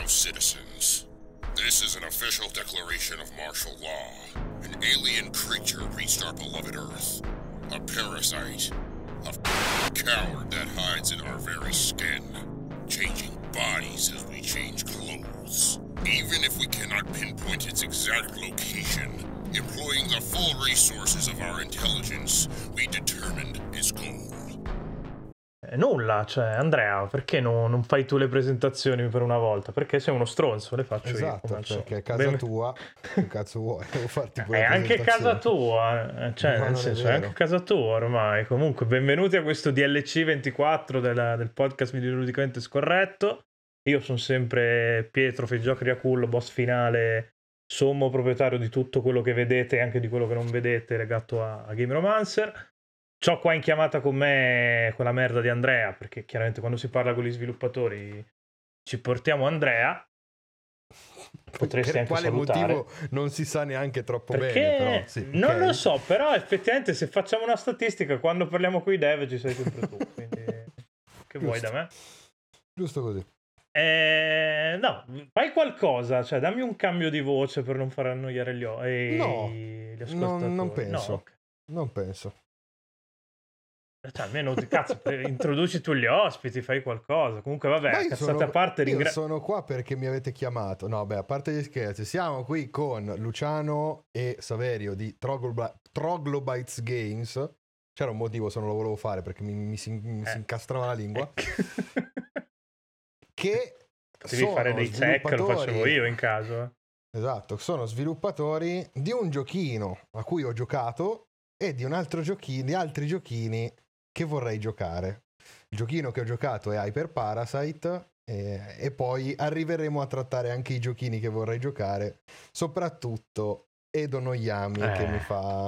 fellow citizens. This is an official declaration of martial law. An alien creature reached our beloved Earth. A parasite. A coward that hides in our very skin. Changing bodies as we change clothes. Even if we cannot pinpoint its exact location, employing the full resources of our intelligence, we determined its goal. Nulla, cioè Andrea, perché non fai tu le presentazioni per una volta? Perché sei uno stronzo, le faccio io. Esatto, perché è casa tua, che cazzo vuoi? Devo farti pure anche casa tua, cioè nel senso, è anche casa tua ormai. Comunque, benvenuti a questo DLC 24 del podcast videoludicamente scorretto. Io sono sempre Pietro, Figiochi Riacullo, boss finale, sommo proprietario di tutto quello che vedete e anche di quello che non vedete legato a Game Romancer. C'ho qua in chiamata con me quella merda di Andrea, perché chiaramente quando si parla con gli sviluppatori ci portiamo Andrea. Potresti per anche quale salutare. Motivo non si sa neanche troppo perché bene, però sì, non okay. Lo so, però effettivamente se facciamo una statistica quando parliamo con i dev ci sei sempre tu, quindi che vuoi da me? Giusto così. No, fai qualcosa, cioè dammi un cambio di voce per non far annoiare gli ascoltatori. Non penso. No, okay. Non penso. Cioè, almeno cazzo, introduci tu gli ospiti, fai qualcosa. Comunque vabbè, cazzate a parte, io sono qua perché mi avete chiamato. No, beh, a parte gli scherzi, siamo qui con Luciano e Saverio di Troglobytes Games. C'era un motivo se non lo volevo fare, perché mi si incastrava la lingua. Che devi fare dei check, lo facevo io in caso. Esatto, sono sviluppatori di un giochino a cui ho giocato e di altri giochini che vorrei giocare. Il giochino che ho giocato è HyperParasite e poi arriveremo a trattare anche i giochini che vorrei giocare, soprattutto Edo no Yami, che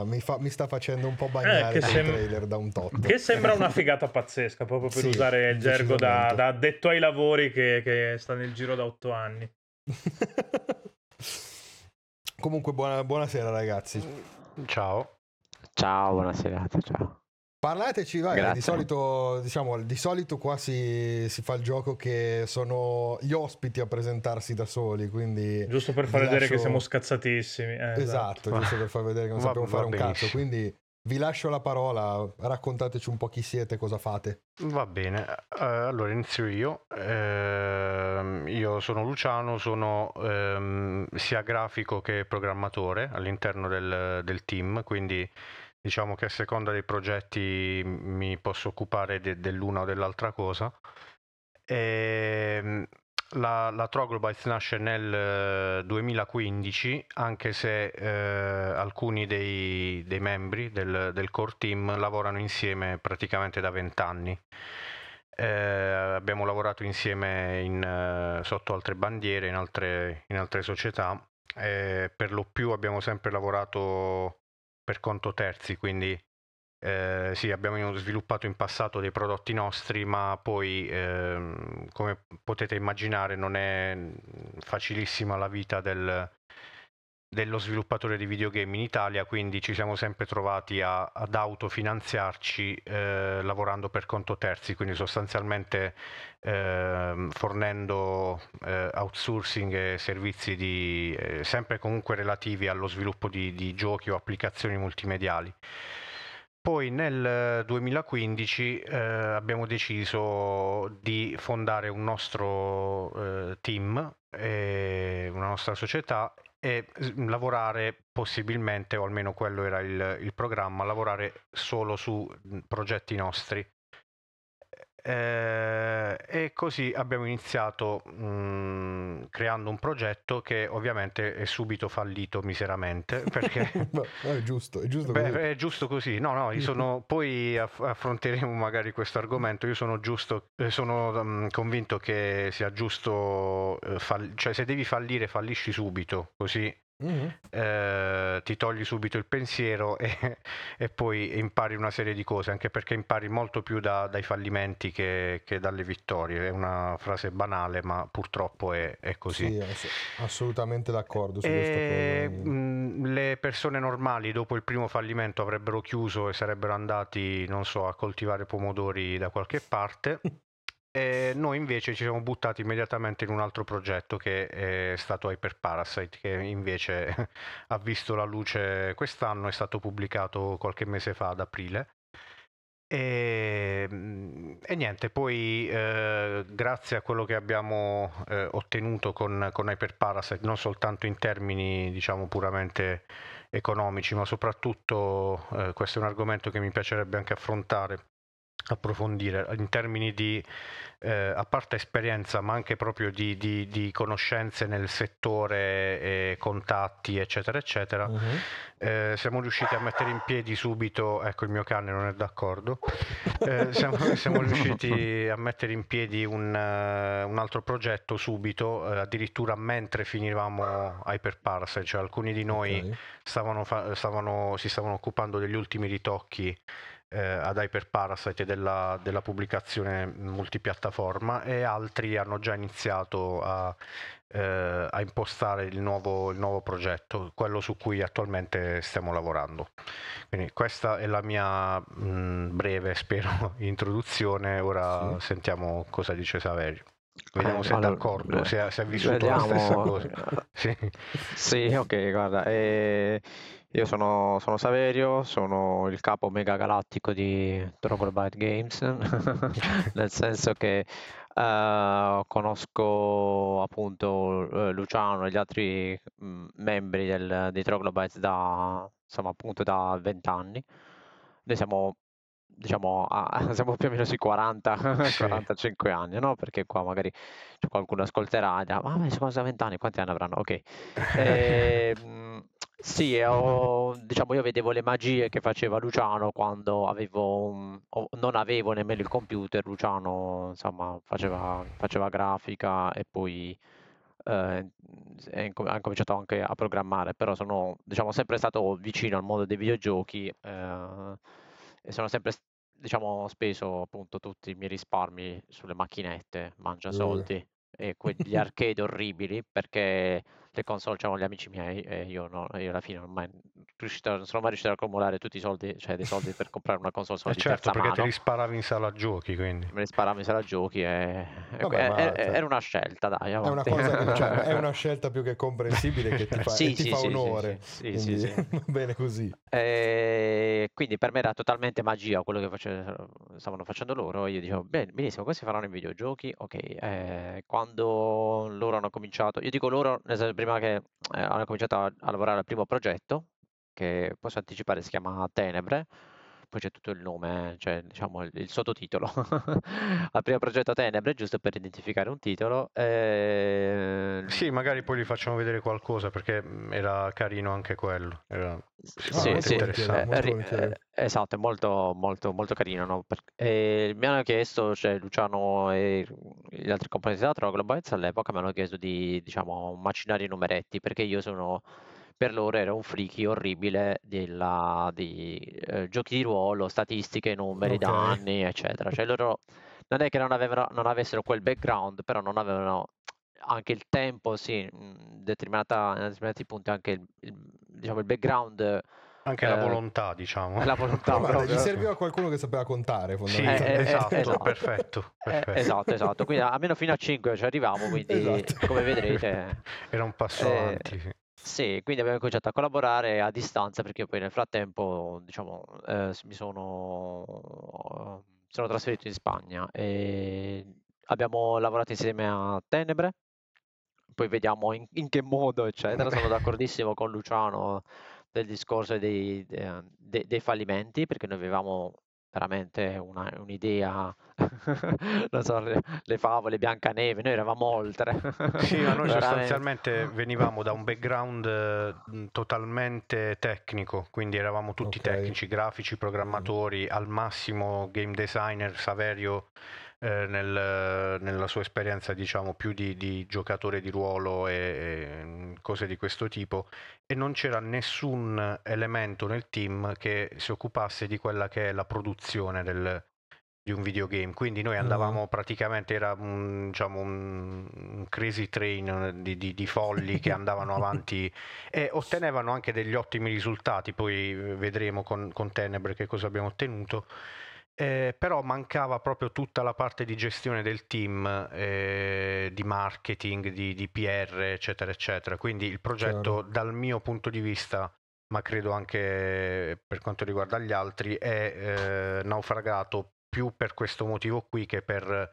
mi sta facendo un po' bagnare il trailer da un tot, che sembra una figata pazzesca, proprio per usare il gergo da addetto ai lavori che sta nel giro da 8 anni. Comunque buonasera ragazzi. Ciao, buona serata, ciao. Parlateci, vai, di solito qua si fa il gioco che sono gli ospiti a presentarsi da soli, quindi giusto per far vedere che siamo scazzatissimi. Esatto, giusto per far vedere che non sappiamo fare un cazzo, quindi vi lascio la parola, raccontateci un po' chi siete, cosa fate. Va bene, allora inizio io. Io sono Luciano, sono sia grafico che programmatore all'interno del team, quindi diciamo che a seconda dei progetti mi posso occupare dell'una o dell'altra cosa. La Troglobytes nasce nel 2015, anche se alcuni dei membri del core team lavorano insieme praticamente da 20 anni. Abbiamo lavorato insieme sotto altre bandiere, in altre società. Per lo più abbiamo sempre lavorato per conto terzi, quindi abbiamo sviluppato in passato dei prodotti nostri, ma poi come potete immaginare non è facilissima la vita dello sviluppatore di videogame in Italia, quindi ci siamo sempre trovati ad autofinanziarci lavorando per conto terzi, quindi sostanzialmente fornendo outsourcing e servizi sempre comunque relativi allo sviluppo di giochi o applicazioni multimediali. Poi nel 2015 abbiamo deciso di fondare un nostro team, una nostra società, e lavorare possibilmente, o almeno quello era il programma, lavorare solo su progetti nostri. E così abbiamo iniziato creando un progetto che ovviamente è subito fallito miseramente, perché è giusto così. No, io sono, poi affronteremo magari questo argomento. Io sono convinto che sia giusto, cioè se devi fallire fallisci subito, così ti togli subito il pensiero e poi impari una serie di cose, anche perché impari molto più dai fallimenti che dalle vittorie. È una frase banale, ma purtroppo è così. Sì, assolutamente d'accordo su questo. Le persone normali dopo il primo fallimento avrebbero chiuso e sarebbero andati, non so, a coltivare pomodori da qualche parte. E noi invece ci siamo buttati immediatamente in un altro progetto che è stato HyperParasite, che invece ha visto la luce quest'anno, è stato pubblicato qualche mese fa ad aprile. E niente, poi grazie a quello che abbiamo ottenuto con HyperParasite, non soltanto in termini diciamo puramente economici, ma soprattutto questo è un argomento che mi piacerebbe anche affrontare, approfondire in termini di a parte esperienza, ma anche proprio di conoscenze nel settore, contatti eccetera eccetera. Uh-huh. Siamo riusciti a mettere in piedi subito, ecco il mio cane non è d'accordo, siamo riusciti a mettere in piedi un altro progetto subito, addirittura mentre finivamo HyperParasite, cioè alcuni di noi okay. si stavano occupando degli ultimi ritocchi ad HyperParasite e della pubblicazione multipiattaforma, e altri hanno già iniziato a impostare il nuovo progetto, quello su cui attualmente stiamo lavorando. Quindi questa è la mia breve, spero, introduzione. Ora sì. Sentiamo cosa dice Saverio. Vediamo se è d'accordo, se è vissuto vediamo. La stessa cosa. Sì. Sì, ok, guarda. Io sono Saverio, sono il capo mega galattico di Troglobytes Games, nel senso che conosco appunto Luciano e gli altri membri di Troglobytes da insomma appunto da 20 anni. Noi siamo diciamo siamo più o meno sui 40 sì. 45 anni, no? Perché qua magari c'è qualcuno ascolterà e dirà, ma sono 20 anni, quanti anni avranno? Ok. Sì, diciamo io vedevo le magie che faceva Luciano quando non avevo nemmeno il computer. Luciano insomma faceva grafica e poi ha cominciato anche a programmare, però sono diciamo sempre stato vicino al mondo dei videogiochi e sono sempre diciamo speso appunto tutti i miei risparmi sulle macchinette mangiasoldi e quegli arcade orribili, perché le console c'erano gli amici miei e io alla fine non sono mai riuscito ad accumulare tutti i soldi, cioè dei soldi per comprare una console solo di terza mano. Certo, perché te li sparavi in sala giochi, quindi. Me li sparavo in sala giochi era una scelta, dai. È una scelta più che comprensibile che ti fa, sì, ti fa onore. Sì, sì, sì. Bene così. Quindi per me era totalmente magia quello che stavano facendo loro. Io dicevo, benissimo, questi faranno i videogiochi, ok. Quando loro hanno cominciato, io dico loro, nel senso prima che hanno cominciato a lavorare al primo progetto, che posso anticipare si chiama Tenebre, poi c'è tutto il nome, cioè diciamo il sottotitolo al primo progetto Tenebre, giusto per identificare un titolo. Sì, magari poi gli facciamo vedere qualcosa, perché era carino anche quello, era sì, interessante. Esatto, è molto molto molto carino, no? Mi hanno chiesto, cioè Luciano e gli altri componenti della Troglobytes all'epoca mi hanno chiesto di diciamo macinare i numeretti, perché io per loro era un friki orribile di giochi di ruolo, statistiche, numeri, okay. danni, eccetera. Cioè loro non è che non avessero quel background, però non avevano anche il tempo, sì, in determinati punti anche il background, anche la volontà, diciamo. La volontà, gli serviva qualcuno che sapeva contare, fondamentalmente. Sì, esatto. Perfetto. Esatto. Quindi almeno fino a 5 ci arrivavamo, quindi esatto. Come vedrete era un passo avanti. Sì. Sì, quindi abbiamo cominciato a collaborare a distanza, perché poi nel frattempo, diciamo, mi sono trasferito in Spagna e abbiamo lavorato insieme a Tenebre, poi vediamo in che modo, eccetera. Sono d'accordissimo con Luciano del discorso dei fallimenti, perché noi avevamo veramente un'idea, non so, le favole, Biancaneve, noi eravamo oltre. Sì, ma noi sostanzialmente venivamo da un background totalmente tecnico, quindi eravamo tutti okay. tecnici, grafici, programmatori, al massimo game designer. Saverio nella sua esperienza diciamo più di giocatore di ruolo e cose di questo tipo, e non c'era nessun elemento nel team che si occupasse di quella che è la produzione di un videogame, quindi noi andavamo praticamente, era diciamo un crazy train di folli che andavano avanti e ottenevano anche degli ottimi risultati. Poi vedremo con Tenebre che cosa abbiamo ottenuto. Però mancava proprio tutta la parte di gestione del team, di marketing, di PR, eccetera, eccetera. Quindi il progetto, dal mio punto di vista, ma credo anche per quanto riguarda gli altri, è naufragato più per questo motivo qui che per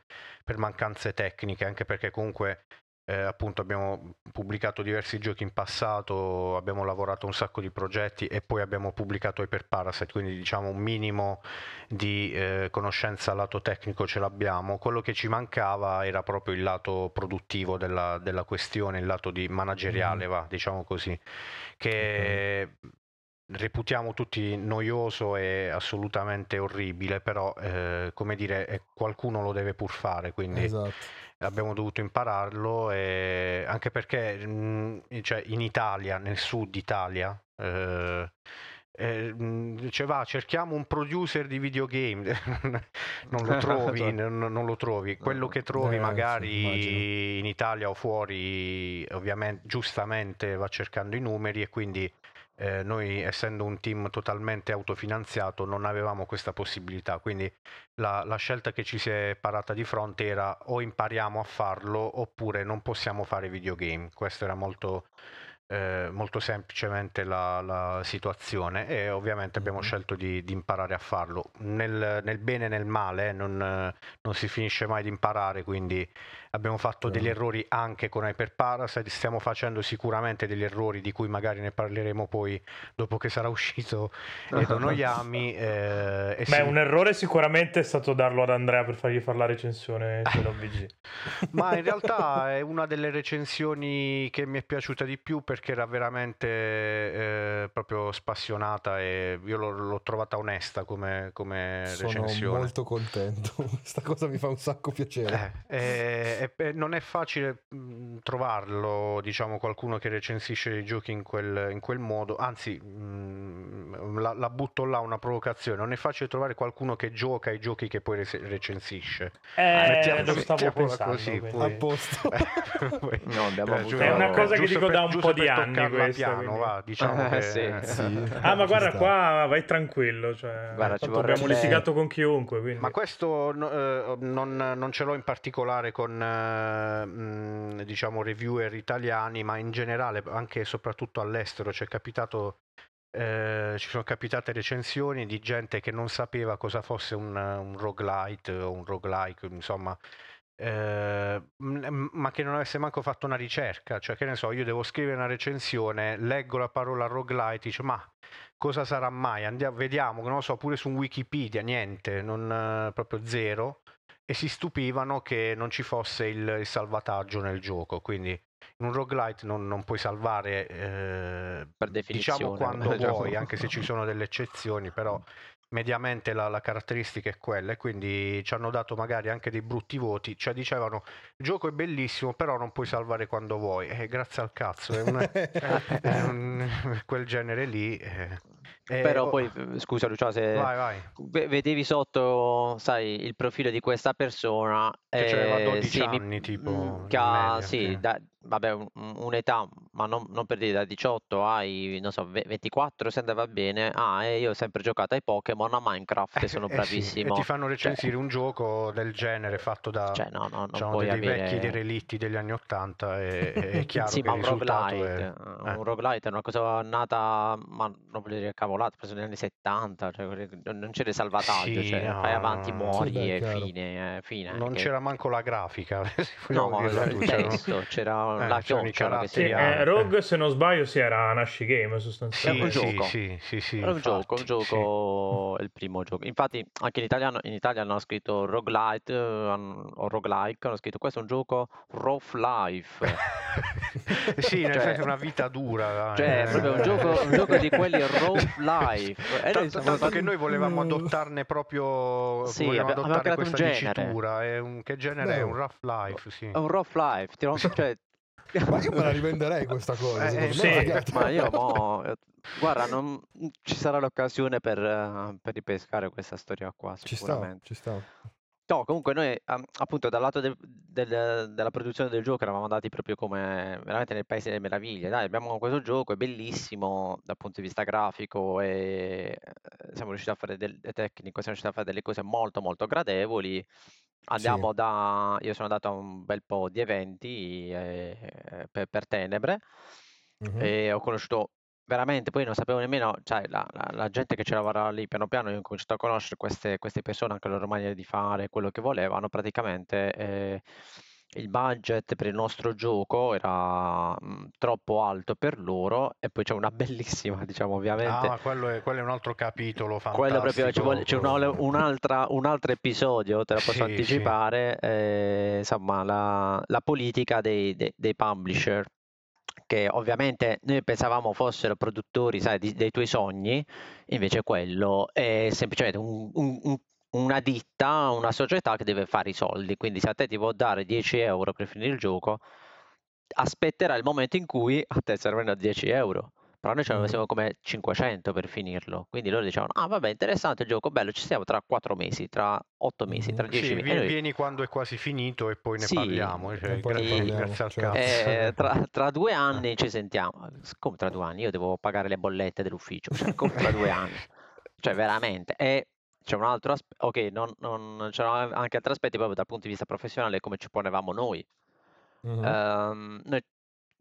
mancanze tecniche, anche perché comunque appunto abbiamo pubblicato diversi giochi in passato, abbiamo lavorato un sacco di progetti e poi abbiamo pubblicato HyperParasite, quindi diciamo un minimo di conoscenza lato tecnico ce l'abbiamo. Quello che ci mancava era proprio il lato produttivo della questione, il lato di manageriale, diciamo così, che reputiamo tutti noioso e assolutamente orribile, però come dire, qualcuno lo deve pur fare, quindi abbiamo dovuto impararlo. E anche perché cioè in Italia, nel sud Italia, diceva cerchiamo un producer di videogame, non lo trovi, non lo trovi. Quello che trovi magari in Italia o fuori, ovviamente, giustamente va cercando i numeri, e quindi noi, essendo un team totalmente autofinanziato, non avevamo questa possibilità, quindi la scelta che ci si è parata di fronte era: o impariamo a farlo oppure non possiamo fare videogame. Questa era molto semplicemente la situazione, e ovviamente abbiamo scelto di imparare a farlo, nel bene e nel male, non si finisce mai di imparare, quindi abbiamo fatto degli errori anche con HyperParasite, stiamo facendo sicuramente degli errori di cui magari ne parleremo poi dopo che sarà uscito Edo no Yami. Un errore sicuramente è stato darlo ad Andrea per fargli fare la recensione dell'OBG. Ma in realtà è una delle recensioni che mi è piaciuta di più, perché era veramente proprio spassionata, e io l'ho trovata onesta come recensione. Sono molto contento, questa cosa mi fa un sacco piacere. Non è facile trovarlo, diciamo, qualcuno che recensisce i giochi in quel modo. Anzi, la butto là, una provocazione: non è facile trovare qualcuno che gioca ai giochi che poi recensisce. Mettiamola così, a posto. È una cosa che dico da un po' di anni, questa, piano, va, diciamo che... sì. Ma guarda, qua vai tranquillo, cioè, guarda, abbiamo litigato con chiunque, quindi. Ma questo non ce l'ho in particolare con diciamo reviewer italiani, ma in generale anche e soprattutto all'estero ci è capitato, ci sono capitate recensioni di gente che non sapeva cosa fosse un roguelite o un roguelike, insomma, ma che non avesse manco fatto una ricerca. Cioè, che ne so, io devo scrivere una recensione, leggo la parola roguelite, dice: ma cosa sarà mai? Vediamo, non lo so, pure su Wikipedia, niente, proprio zero. E si stupivano che non ci fosse il salvataggio nel gioco, quindi in un roguelite non puoi salvare per definizione, diciamo, quando vuoi, anche se ci sono delle eccezioni, però mediamente la caratteristica è quella, e quindi ci hanno dato magari anche dei brutti voti. Cioè, dicevano: il gioco è bellissimo, però non puoi salvare quando vuoi. Grazie al cazzo, quel genere lì. Però poi, scusa Luciano, se vai. Vedevi sotto, sai, il profilo di questa persona che aveva 12 anni, tipo media, sì. Vabbè, un'età, ma non per dire, da 18 ai, non so, 24, se andava bene. Io ho sempre giocato ai Pokémon, a Minecraft, sono bravissimo. Sì. E ti fanno recensire un gioco del genere fatto da, cioè, non diciamo, puoi avere... vecchi derelitti degli anni 80, è chiaro. Sì, che ma il un roguelite è una cosa nata, ma non voglio dire cavolata, preso negli anni 70, cioè, non c'era salvataggio, sì, cioè, no, fai avanti, muori, sì, e fine. Non c'era manco la grafica. No, il testo, c'era la chioccia. Rogue, se non sbaglio, era Nashi Game, sostanzialmente. Era un gioco, il primo gioco. Infatti anche in Italia hanno scritto roguelite o roguelike, hanno scritto: questo è un gioco rough life. Sì, nel senso, una vita dura. Cioè, proprio un gioco di quelli rough life. Tanto che noi volevamo adottarne proprio, sì, volevamo adottare questa dicitura. Che genere è? Un rough life, sì. È un rough life, cioè... Ma io me la rivenderei questa cosa. Ma io guarda, non ci sarà l'occasione per ripescare questa storia qua, sicuramente. Ci sta. No, comunque noi appunto dal lato della produzione del gioco eravamo andati proprio come veramente nel paese delle meraviglie. Dai, abbiamo questo gioco, è bellissimo dal punto di vista grafico e siamo riusciti a fare tecnico, siamo riusciti a fare delle cose molto molto gradevoli. Sì, Andiamo da, io sono andato a un bel po' di eventi per Tenebre mhm, e ho conosciuto veramente, poi non sapevo nemmeno, cioè la gente che ci lavorava lì piano piano, io ho cominciato a conoscere queste persone, anche la loro maniera di fare, quello che volevano, praticamente il budget per il nostro gioco era troppo alto per loro e poi c'è una bellissima, diciamo ah, ovviamente, ma quello è un altro capitolo quello proprio fantastico. C'è un altro episodio, te la posso Sì. anticipare, insomma la politica dei publisher, che ovviamente noi pensavamo fossero produttori, sai, dei tuoi sogni, invece quello è semplicemente una ditta, una società che deve fare i soldi, quindi se a te ti può dare 10 euro per finire il gioco, aspetterà il momento in cui a te servono 10 euro, però noi ce ne avessimo Mhm. come 500 per finirlo, quindi loro dicevano, ah vabbè interessante il gioco, bello, ci stiamo tra 4 mesi, tra 8 mesi, tra 10 Sì, mesi, e noi vieni quando è quasi finito e poi ne sì, parliamo, e cioè, poi ne e parliamo, grazie al certo. cazzo. Tra 2 anni ci sentiamo. Come tra 2 anni? Io devo pagare le bollette dell'ufficio, cioè come tra 2 anni? Cioè veramente. E c'è un altro aspetto, ok, c'erano anche altri aspetti proprio dal punto di vista professionale, come ci ponevamo noi. Mhm. Noi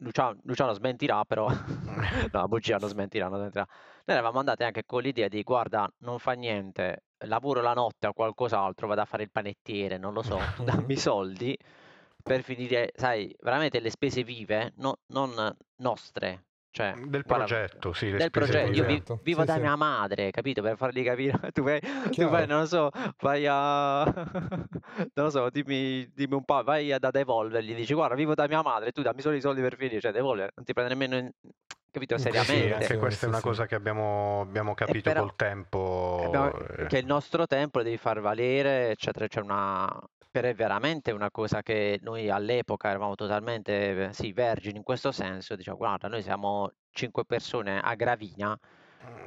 Luciano smentirà però, no, bugia, non smentirà, non smentirà. Noi eravamo andati anche con l'idea di, guarda, non fa niente, lavoro la notte o qualcos'altro, vado a fare il panettiere, non lo so, tu dammi i soldi per finire, sai, veramente le spese vive, non nostre, cioè, Del guarda, progetto, sì, le del spese progetto, io vive. Certo, vivo sì, da sì, mia madre, capito? Per fargli capire, tu vai, chiaro. non lo so, vai a, non lo so, dimmi un po', vai da Devolver, gli dici, guarda, vivo da mia madre, tu dammi solo i soldi per finire, cioè Devolver non ti prende nemmeno, capito, In Sì, seriamente. anche considerazione, questa è sì, una sì. cosa che abbiamo E capito però col tempo. Che il nostro tempo lo devi far valere, eccetera. È veramente una cosa che noi all'epoca eravamo totalmente, sì, vergini in questo senso. Diciamo, guarda, noi siamo 5 persone a Gravina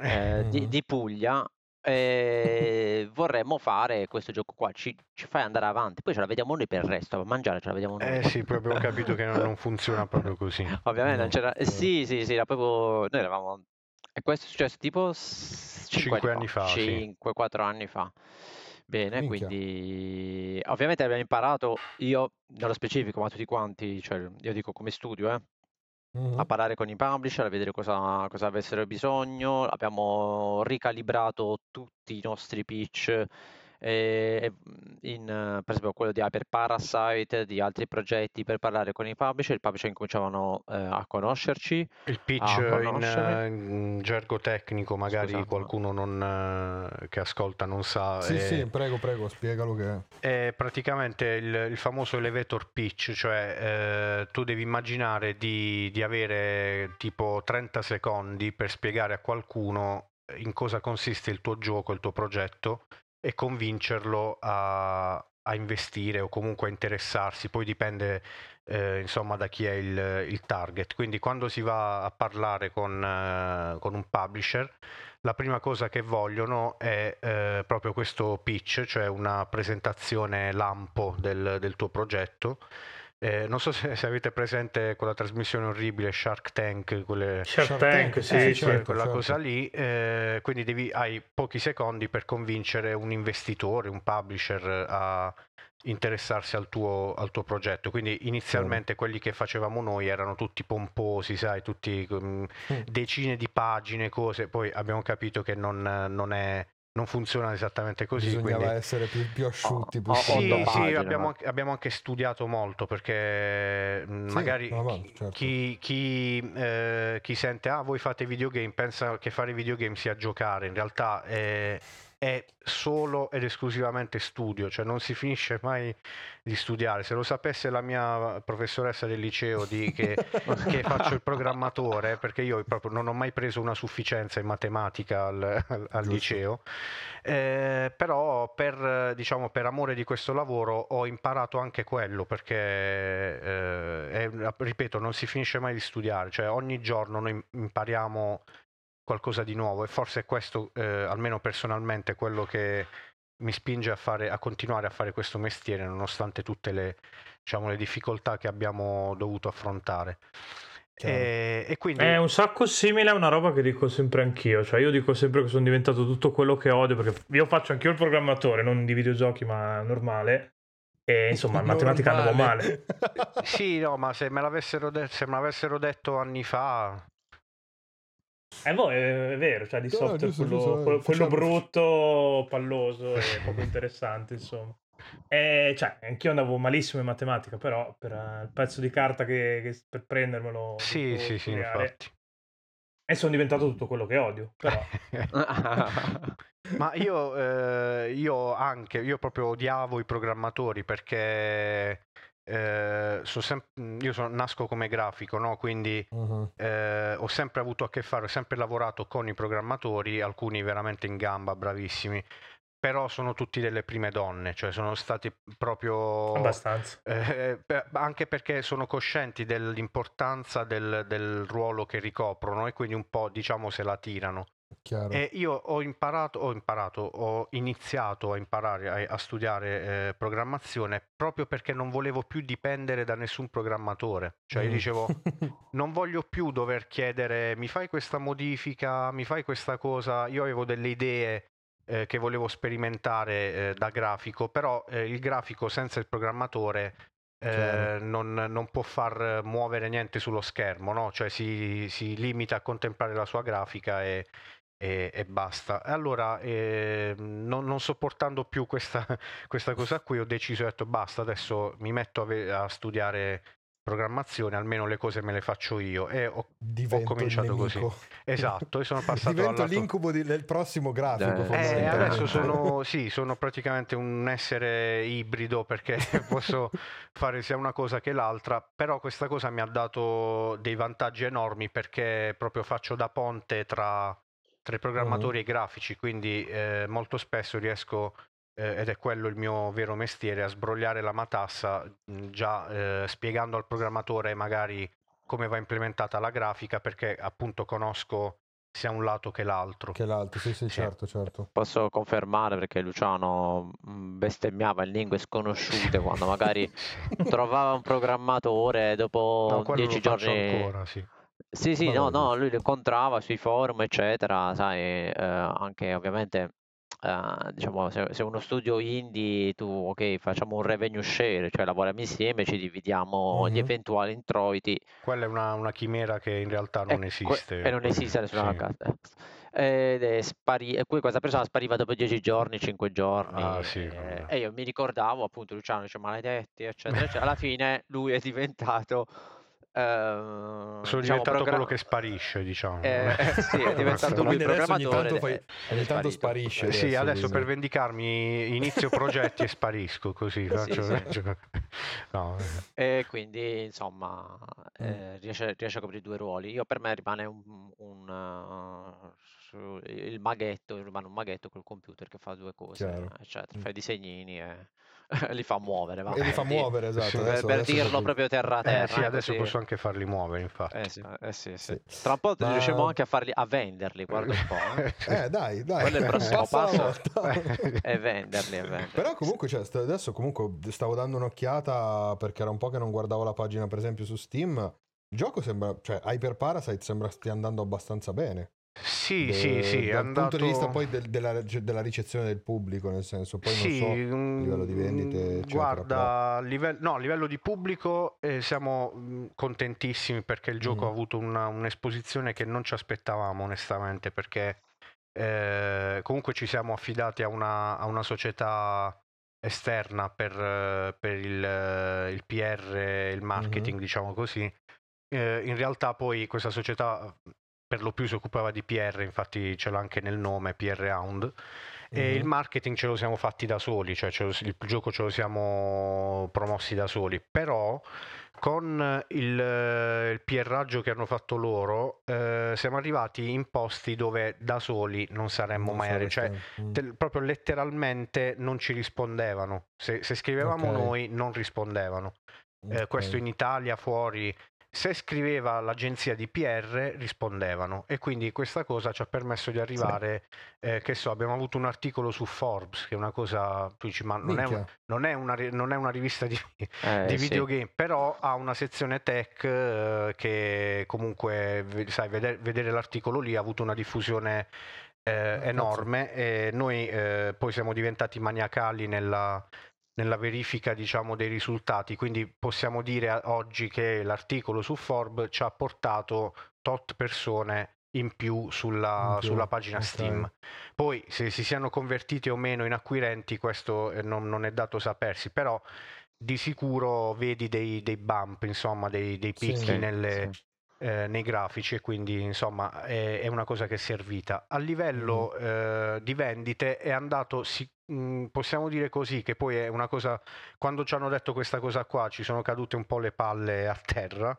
Mhm. di Puglia e vorremmo fare questo gioco qua. Ci fai andare avanti, poi ce la vediamo noi per il resto, a mangiare ce la vediamo noi. Eh sì, proprio ho capito che non funziona proprio così. Ovviamente non No, c'era. vero. Sì, era proprio. Noi eravamo. E questo è successo tipo 5 anni Cinque fa, anni fa, sì. 5-4 anni fa. Bene, Minchia. quindi ovviamente abbiamo imparato, io nello specifico, ma tutti quanti, cioè io dico come studio, a Mhm. parlare con i publisher, a vedere cosa avessero bisogno, abbiamo ricalibrato tutti i nostri pitch, per esempio quello di HyperParasite, di altri progetti per parlare con i publisher incominciavano a conoscerci, Il pitch a conoscermi, in gergo tecnico, magari scusate, qualcuno che ascolta non sa, Sì, prego, prego, spiegalo che è. è praticamente il famoso elevator pitch, cioè tu devi immaginare di avere tipo 30 secondi per spiegare a qualcuno in cosa consiste il tuo gioco, il tuo progetto e convincerlo a investire o comunque a interessarsi, poi dipende insomma da chi è il target. Quindi quando si va a parlare con un publisher, la prima cosa che vogliono è proprio questo pitch, cioè una presentazione lampo del tuo progetto. Non so se avete presente quella trasmissione orribile Shark Tank, Shark Shark Tank, Tank, sì, cioè certo, quella cosa certo. lì, quindi hai pochi secondi per convincere un investitore, un publisher a interessarsi al tuo progetto. Quindi Chiaro. inizialmente quelli che facevamo noi erano tutti pomposi, sai, tutti Mm. decine di pagine, cose, poi abbiamo capito che non funziona esattamente così, quindi Bisognava essere più asciutti otto sì, possibile, ma abbiamo anche studiato molto perché sì, magari ma va, certo. chi sente, ah, voi fate videogame, pensa che fare videogame sia giocare, in realtà è solo ed esclusivamente studio, cioè non si finisce mai di studiare. Se lo sapesse la mia professoressa del liceo che faccio il programmatore, perché io proprio non ho mai preso una sufficienza in matematica al Giusto. liceo, però diciamo, per amore di questo lavoro ho imparato anche quello, perché ripeto, non si finisce mai di studiare, cioè ogni giorno noi impariamo qualcosa di nuovo e forse è questo, almeno personalmente, quello che mi spinge a continuare a fare questo mestiere nonostante tutte le, diciamo, le difficoltà che abbiamo dovuto affrontare. E quindi... È un sacco simile a una roba che dico sempre anch'io, cioè io dico sempre che sono diventato tutto quello che odio, perché io faccio anch'io il programmatore, non di videogiochi ma normale, e insomma in matematica andavo male. Sì, no, ma se me l'avessero detto anni fa... Voi è vero, cioè di no, software giusto, quello brutto, palloso e poco interessante, insomma. E, cioè, anch'io andavo malissimo in matematica, però per il pezzo di carta che per prendermelo sì, infatti. E sono diventato tutto quello che odio, però. Ma io proprio odiavo i programmatori, perché nasco come grafico, no? Quindi ho sempre avuto a che fare, ho sempre lavorato con i programmatori, alcuni veramente in gamba, bravissimi. Però sono tutti delle prime donne, cioè sono stati proprio... Abbastanza. Anche perché sono coscienti dell'importanza del ruolo che ricoprono, e quindi un po', diciamo, se la tirano. Chiaro. E io ho iniziato a imparare a studiare programmazione proprio perché non volevo più dipendere da nessun programmatore. Cioè io dicevo, non voglio più dover chiedere, mi fai questa modifica, mi fai questa cosa. Io avevo delle idee che volevo sperimentare da grafico, però il grafico senza il programmatore non può far muovere niente sullo schermo, no? Cioè si limita a contemplare la sua grafica e basta. Allora non sopportando più questa cosa qui, ho deciso, ho detto basta, adesso mi metto a studiare programmazione, almeno le cose me le faccio io, e ho cominciato così. Esatto, e sono passato divento l'incubo del prossimo grafico. Adesso sono praticamente un essere ibrido, perché posso fare sia una cosa che l'altra, però questa cosa mi ha dato dei vantaggi enormi, perché proprio faccio da ponte tra i programmatori e i grafici, quindi molto spesso riesco, ed è quello il mio vero mestiere, a sbrogliare la matassa già spiegando al programmatore magari come va implementata la grafica, perché appunto conosco sia un lato che l'altro. Sì, certo. Posso confermare, perché Luciano bestemmiava in lingue sconosciute quando magari trovava un programmatore dopo 10 giorni. Ancora, sì. Sì, no, lui lo incontrava sui forum, eccetera, sai, anche ovviamente... diciamo, se uno studio indie, facciamo un revenue share, cioè lavoriamo insieme, ci dividiamo gli eventuali introiti. Quella è una chimera che in realtà non esiste. E non esiste nessuna carta. Questa persona spariva dopo 10 giorni, 5 giorni. E io mi ricordavo, appunto, Luciano dice maledetti, eccetera. Alla fine lui è diventato... quello che sparisce, diciamo. È diventato un programmatore. Ogni tanto sparisce. Adesso per vendicarmi inizio progetti e sparisco così. No. E quindi insomma riesce a coprire due ruoli. Io, per me rimane il maghetto, rimane un maghetto col computer che fa due cose, eccetera. Fa i disegnini e li fa muovere. E li fa muovere, esatto. Adesso dirlo proprio terra-terra. Adesso posso anche farli muovere, infatti. Sì. Tra un po' riusciamo anche a farli, a venderli, guarda un po'. Dai. Quello è il prossimo passo. E venderli. Però comunque, cioè, adesso comunque stavo dando un'occhiata, perché era un po' che non guardavo la pagina, per esempio, su Steam. Il gioco sembra, cioè HyperParasite sembra stia andando abbastanza bene. Sì, dal punto di vista poi della ricezione del pubblico, nel senso, poi non so a livello di vendite, guarda, a livello di pubblico siamo contentissimi, perché il gioco ha avuto un'esposizione che non ci aspettavamo onestamente, perché comunque ci siamo affidati a una società esterna per il PR, il marketing, diciamo così. In realtà poi questa società per lo più si occupava di PR, infatti ce l'ha anche nel nome, PR Round, e il marketing ce lo siamo fatti da soli, cioè il gioco ce lo siamo promossi da soli, però con il PR-raggio che hanno fatto loro siamo arrivati in posti dove da soli non saremmo mai arrivati, cioè proprio letteralmente non ci rispondevano, se scrivevamo noi non rispondevano, questo in Italia, fuori... Se scriveva l'agenzia di PR rispondevano, e quindi questa cosa ci ha permesso di arrivare, che so, abbiamo avuto un articolo su Forbes, che è una cosa, tu dici, ma non è una rivista di videogame, però ha una sezione tech che comunque, sai, vedere l'articolo lì ha avuto una diffusione enorme, e noi poi siamo diventati maniacali nella verifica, diciamo, dei risultati, quindi possiamo dire oggi che l'articolo su Forbes ci ha portato tot persone in più sulla pagina Steam. Poi se si siano convertiti o meno in acquirenti questo non è dato sapersi, però di sicuro vedi dei bump, insomma, dei picchi nei grafici, e quindi insomma è una cosa che è servita. A livello di vendite è andato, possiamo dire così, che poi è una cosa, quando ci hanno detto questa cosa qua ci sono cadute un po' le palle a terra.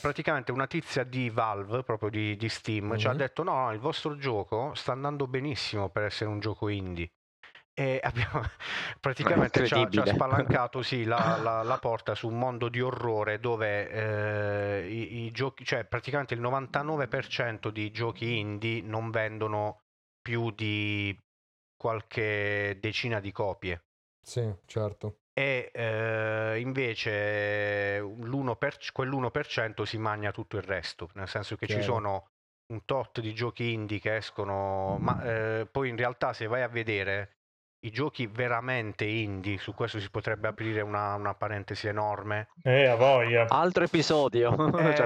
Praticamente una tizia di Valve, proprio di Steam, ci ha detto no, il vostro gioco sta andando benissimo per essere un gioco indie. E abbiamo praticamente ci ha spalancato la porta su un mondo di orrore dove i giochi, cioè praticamente il 99% di giochi indie non vendono più di qualche decina di copie. Sì, certo. E invece quell'1% si mangia tutto il resto, nel senso che ci sono un tot di giochi indie che escono, ma poi in realtà se vai a vedere i giochi veramente indie, su questo si potrebbe aprire una parentesi enorme. A voglia. Altro episodio.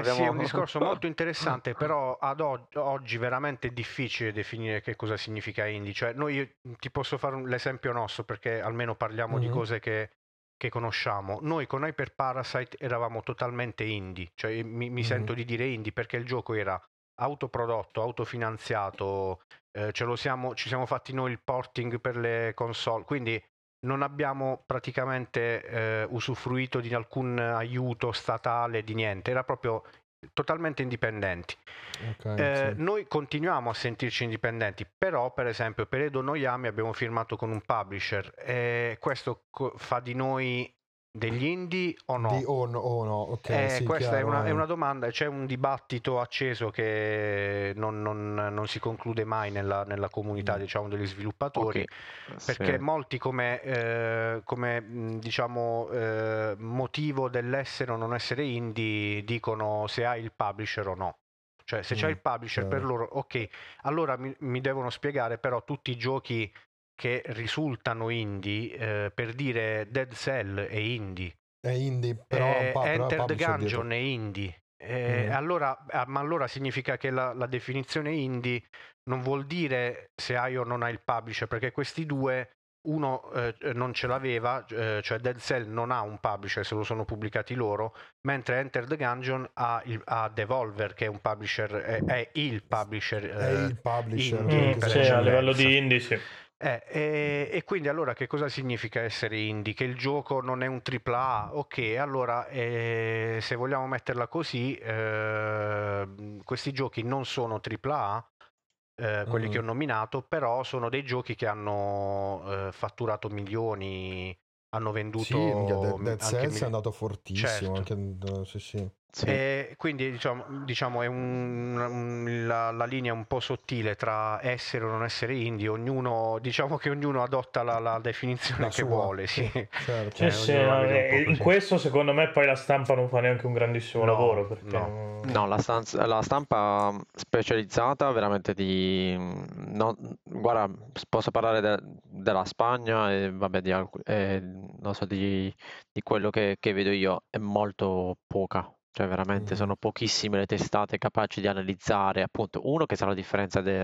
Sì, è un discorso molto interessante, però ad oggi veramente è difficile definire che cosa significa indie. Cioè, noi ti posso fare l'esempio nostro, perché almeno parliamo di cose che conosciamo. Noi con HyperParasite eravamo totalmente indie, cioè mi sento di dire indie perché il gioco era autoprodotto, autofinanziato, ci siamo fatti noi il porting per le console, quindi non abbiamo praticamente usufruito di alcun aiuto statale, di niente, era proprio totalmente indipendenti. Noi continuiamo a sentirci indipendenti, però per esempio per Edo no Yami abbiamo firmato con un publisher, e questo fa di noi degli indie o no? Questa è una domanda, c'è un dibattito acceso che non si conclude mai nella comunità, diciamo, degli sviluppatori, perché molti come diciamo motivo dell'essere o non essere indie dicono se hai il publisher o no. Cioè se c'è il publisher per loro allora mi devono spiegare però tutti i giochi che risultano indie, per dire Dead Cell è indie. È indie, però Enter the Gungeon è indie. Allora significa che la definizione indie non vuol dire se hai o non hai il publisher, perché questi due, uno non ce l'aveva, cioè Dead Cell non ha un publisher, se lo sono pubblicati loro, mentre Enter the Gungeon ha Devolver, che è un publisher, è il publisher. È il publisher indie, a livello di indie, sì. E quindi allora che cosa significa essere indie? Che il gioco non è un AAA? Allora se vogliamo metterla così, questi giochi non sono AAA, quelli che ho nominato, però sono dei giochi che hanno fatturato milioni, hanno venduto. Sì, Dead Cells è andato fortissimo, anche, sì. E quindi diciamo è la linea un po' sottile tra essere o non essere indie. Ognuno adotta la definizione che vuole. In questo secondo me poi la stampa non fa neanche un grandissimo lavoro, perché no, la stampa specializzata veramente guarda, posso parlare della Spagna e vabbè non so, di quello che vedo io, è molto poca. Cioè veramente sono pochissime le testate capaci di analizzare, appunto, uno, che sa la differenza di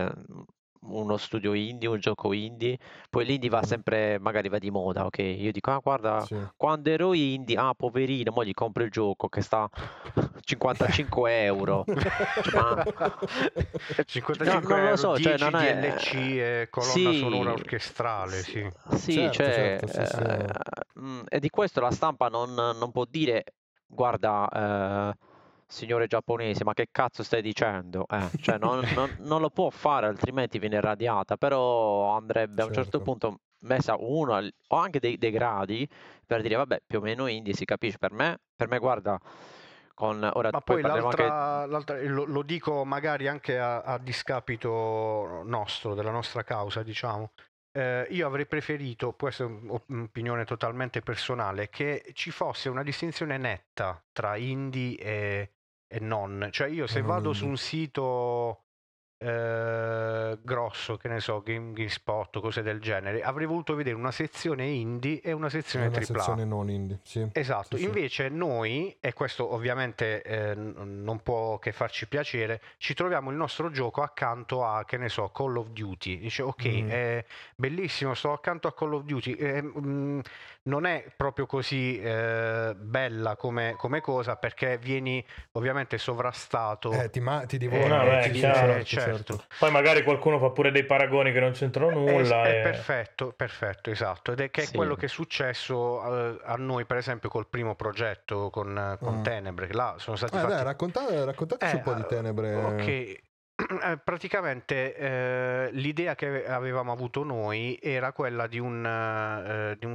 uno studio indie, un gioco indie. Poi l'indie va sempre, magari va di moda, io dico guarda, quando ero indie, poverino, mo gli compro il gioco che sta €55. Ma... €55 non lo so, 10 cioè, non è... DLC e colonna sonora orchestrale. E di questo la stampa non può dire guarda, signore giapponese, ma che cazzo stai dicendo? Cioè non lo può fare, altrimenti viene radiata. Però andrebbe a un certo punto messa uno o anche dei gradi per dire vabbè, più o meno indie si capisce. Per me guarda, con, ora, ma poi l'altra, anche... l'altra, lo dico magari anche a discapito nostro, della nostra causa, diciamo, io avrei preferito, può essere un'opinione totalmente personale, che ci fosse una distinzione netta tra indie e non. Cioè io se vado su un sito grosso, che ne so, GameSpot, cose del genere, avrei voluto vedere una sezione indie e una sezione AAA, una sezione non indie, sì. Esatto, sì, invece sì. Noi, e questo ovviamente non può che farci piacere, ci troviamo il nostro gioco accanto a, che ne so, Call of Duty. Dice ok, è bellissimo, sto accanto a Call of Duty, non è proprio così bella come cosa, perché vieni ovviamente sovrastato, ti divora, certo. Poi magari qualcuno fa pure dei paragoni che non c'entrano nulla. È perfetto, esatto. Ed è che è quello che è successo a noi, per esempio, col primo progetto con Tenebre. Là sono stati fatti... raccontateci un po' di Tenebre. Ok. Praticamente l'idea che avevamo avuto noi era quella di un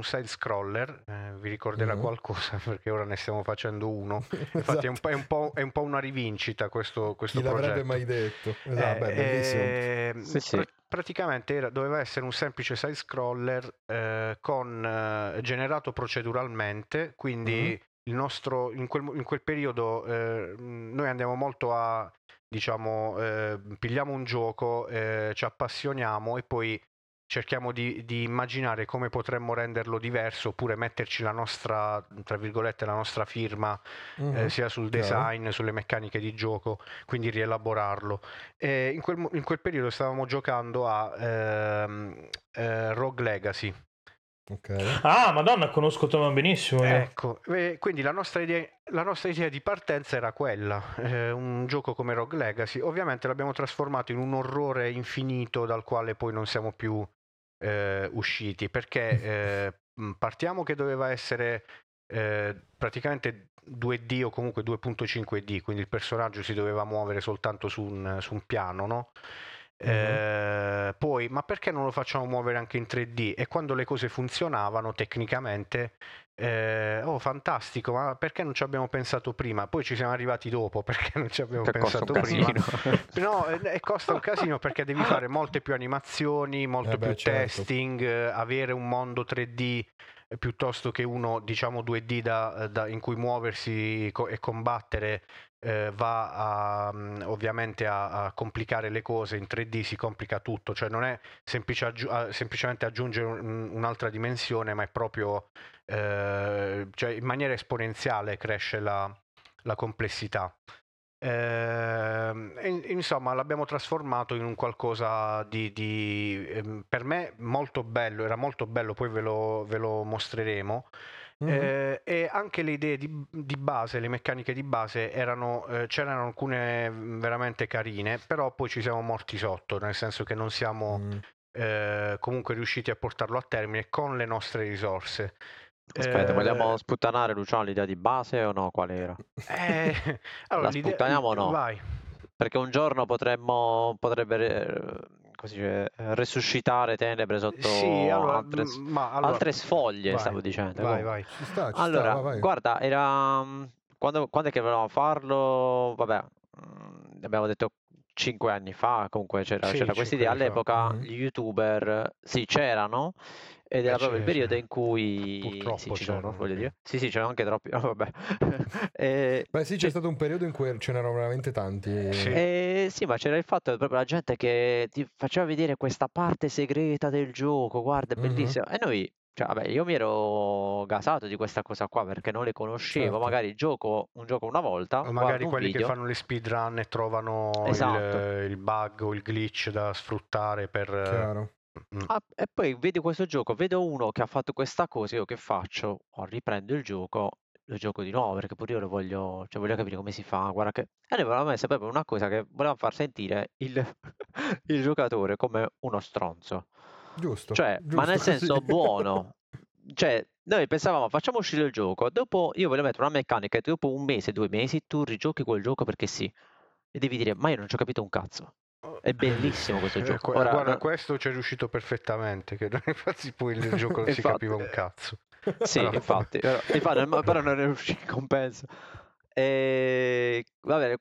side scroller, vi ricorderà qualcosa, perché ora ne stiamo facendo uno. Infatti esatto. è un po' una rivincita questo chi progetto. L'avrebbe mai detto. Esatto, bellissimo. Sì. Praticamente doveva essere un semplice side scroller generato proceduralmente, quindi il nostro in quel periodo noi andiamo molto a, diciamo, pigliamo un gioco, ci appassioniamo e poi cerchiamo di immaginare come potremmo renderlo diverso, oppure metterci la nostra, tra virgolette, la nostra firma, sia sul design, sulle meccaniche di gioco, quindi rielaborarlo. E in quel periodo stavamo giocando a Rogue Legacy. Okay. Ah, madonna, conosco Tom benissimo. Ecco, quindi la nostra idea di partenza era quella, un gioco come Rogue Legacy. Ovviamente l'abbiamo trasformato in un orrore infinito dal quale poi non siamo più usciti, perché partiamo che doveva essere praticamente 2D o comunque 2.5D, quindi il personaggio si doveva muovere soltanto su un piano, no? Poi, ma perché non lo facciamo muovere anche in 3D? E quando le cose funzionavano tecnicamente, fantastico, ma perché non ci abbiamo pensato prima? Poi ci siamo arrivati dopo, perché non ci abbiamo pensato prima. No, e costa un casino, perché devi fare molte più animazioni, molto più testing, avere un mondo 3D piuttosto che uno, diciamo, 2D in cui muoversi e combattere. Va ovviamente a complicare le cose. In 3D si complica tutto, cioè non è semplicemente aggiungere un'altra dimensione, ma è proprio cioè in maniera esponenziale cresce la complessità. Insomma, l'abbiamo trasformato in un qualcosa di per me molto bello, era molto bello, poi ve lo mostreremo. E anche le idee di base, le meccaniche di base c'erano alcune veramente carine, però poi ci siamo morti sotto, nel senso che non siamo comunque riusciti a portarlo a termine con le nostre risorse. Aspetta, vogliamo sputtanare, Luciano, l'idea di base o no? Qual era? Allora, la sputtaniamo o no? Vai. Perché un giorno potrebbe così, resuscitare Tenebre sotto altre sfoglie, vai, stavo dicendo. Vai. Ci sta, guarda, era quando è che volevamo farlo? Vabbè, abbiamo detto 5 anni fa, comunque c'era questa idea. All'epoca gli youtuber c'erano, ed era proprio il periodo in cui c'erano, voglio dire. Sì, c'erano anche troppi. Oh, vabbè. C'è stato un periodo in cui ce n'erano veramente tanti. Sì. Sì, ma c'era il fatto proprio la gente che ti faceva vedere questa parte segreta del gioco, guarda, è bellissimo. E noi, cioè, vabbè, io mi ero gasato di questa cosa qua perché non le conoscevo. Certo. Magari gioco un gioco una volta, o magari quelli video. Che fanno le speedrun e trovano il bug o il glitch da sfruttare per. Chiaro. E poi vedo questo gioco, vedo uno che ha fatto questa cosa, io che faccio? Riprendo il gioco, lo gioco di nuovo, perché pure io lo voglio, cioè voglio capire come si fa, guarda che... E noi volevamo sapere proprio una cosa, che volevamo far sentire il giocatore come uno stronzo. Giusto. Cioè, giusto, ma nel senso buono. Cioè, noi pensavamo, facciamo uscire il gioco, dopo io voglio mettere una meccanica e dopo un mese, 2 mesi, tu rigiochi quel gioco perché sì. E devi dire, ma io non ci ho capito un cazzo. È bellissimo questo gioco. Ora, guarda, questo ci è riuscito perfettamente, che infatti poi il gioco non si capiva un cazzo. Sì, infatti, però non riuscì in compenso. Vabbè,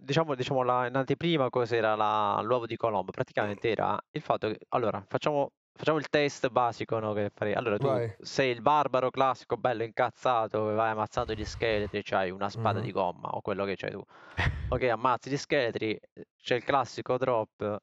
diciamo in anteprima cos'era l'uovo di Colombo. Praticamente era il fatto che, allora, facciamo il test basico, no, che farei. Allora, tu Vai. Sei il barbaro classico, bello incazzato, che vai ammazzando gli scheletri, c'hai una spada di gomma o quello che c'hai tu. Ok, ammazzi gli scheletri, c'è il classico drop.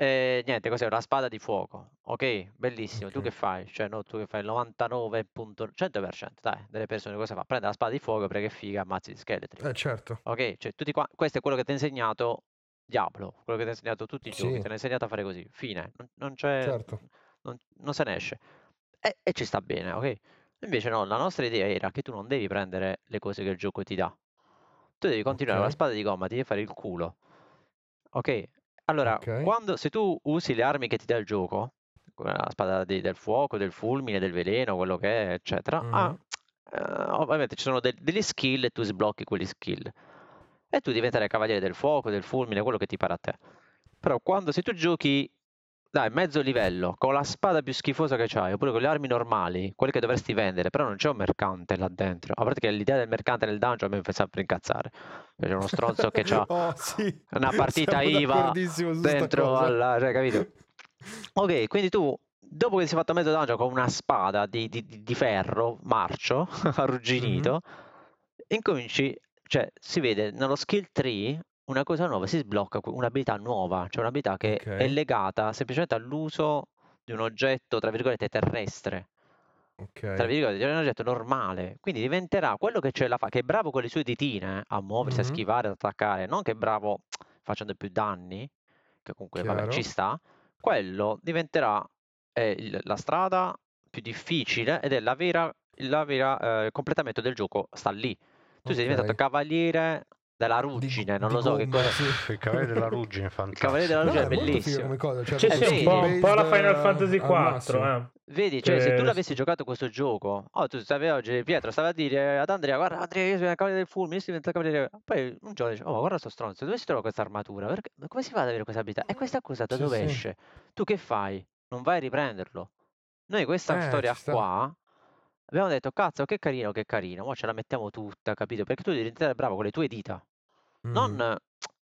E niente, cos'è? Una spada di fuoco. Ok, bellissimo. Okay. Tu che fai? Cioè, no, tu che fai il 99.100%, dai, delle persone cosa fa? Prende la spada di fuoco perché figa, ammazzi gli scheletri. Certo. Ok, cioè tutti qua, questo è quello che ti ha insegnato Diablo, quello che ti ha insegnato tutti i giochi, ti ha insegnato a fare così, fine, non c'è, certo. non se ne esce, e ci sta bene, ok? Invece no, la nostra idea era che tu non devi prendere le cose che il gioco ti dà, tu devi continuare la spada di gomma, ti devi fare il culo, ok? Allora, se tu usi le armi che ti dà il gioco, come la spada del fuoco, del fulmine, del veleno, quello che è, eccetera, ovviamente ci sono degli skill e tu sblocchi quegli skill. E tu diventerai cavaliere del fuoco, del fulmine, quello che ti pare a te. Però se tu giochi, dai, mezzo livello, con la spada più schifosa che c'hai, oppure con le armi normali, quelle che dovresti vendere, però non c'è un mercante là dentro. A parte che l'idea del mercante nel dungeon mi fa sempre incazzare. C'è uno stronzo che c'ha una partita IVA dentro alla... Cioè, capito? Ok, quindi tu, dopo che si è fatto mezzo dungeon con una spada di ferro, marcio, arrugginito, incominci... Cioè, si vede nello skill tree una cosa nuova, si sblocca un'abilità nuova, cioè un'abilità che è legata semplicemente all'uso di un oggetto, tra virgolette, terrestre. Tra virgolette, di un oggetto normale. Quindi diventerà quello che ce la fa, che è bravo con le sue ditine a muoversi, a schivare, ad attaccare, non che è bravo facendo più danni, che comunque vabbè, ci sta. Quello diventerà la strada più difficile ed è il completamento del gioco sta lì. Tu sei diventato cavaliere della ruggine, non lo so che cosa. Il cavaliere della ruggine è fantastico. Il cavaliere della ruggine è bellissimo. Come cosa, cioè vedi, un po' la Final Fantasy 4, vedi, cioè, se tu l'avessi giocato questo gioco, tu stavi oggi, Pietro stava a dire ad Andrea: guarda Andrea, io sono il cavaliere del fulmine, io sono diventato cavaliere. Poi un giorno dice: oh, guarda sto stronzo, dove si trova questa armatura? Perché... come si fa ad avere questa abilità? E questa cosa da dove esce? Tu che fai? Non vai a riprenderlo. Noi questa storia qua abbiamo detto, cazzo, che carino, mo ce la mettiamo tutta, capito? Perché tu devi diventare bravo con le tue dita. Non...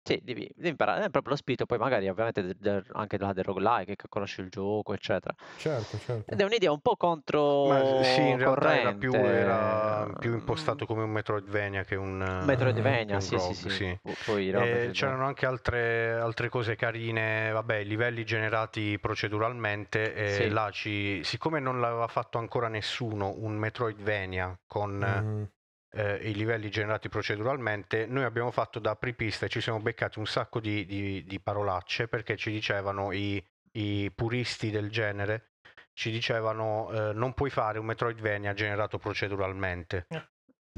sì, devi imparare, è proprio lo spirito, poi magari ovviamente anche del roguelike, che conosce il gioco, eccetera. Certo, certo. Ed è un'idea un po' contro... Ma sì, in realtà era più impostato come un Metroidvania che un... Metroidvania, un rogue, sì. Poi, no, c'erano anche altre cose carine, vabbè, livelli generati proceduralmente, là siccome non l'aveva fatto ancora nessuno, un Metroidvania con... i livelli generati proceduralmente, noi abbiamo fatto da apripista e ci siamo beccati un sacco di parolacce, perché ci dicevano i puristi del genere, ci dicevano non puoi fare un Metroidvania generato proceduralmente.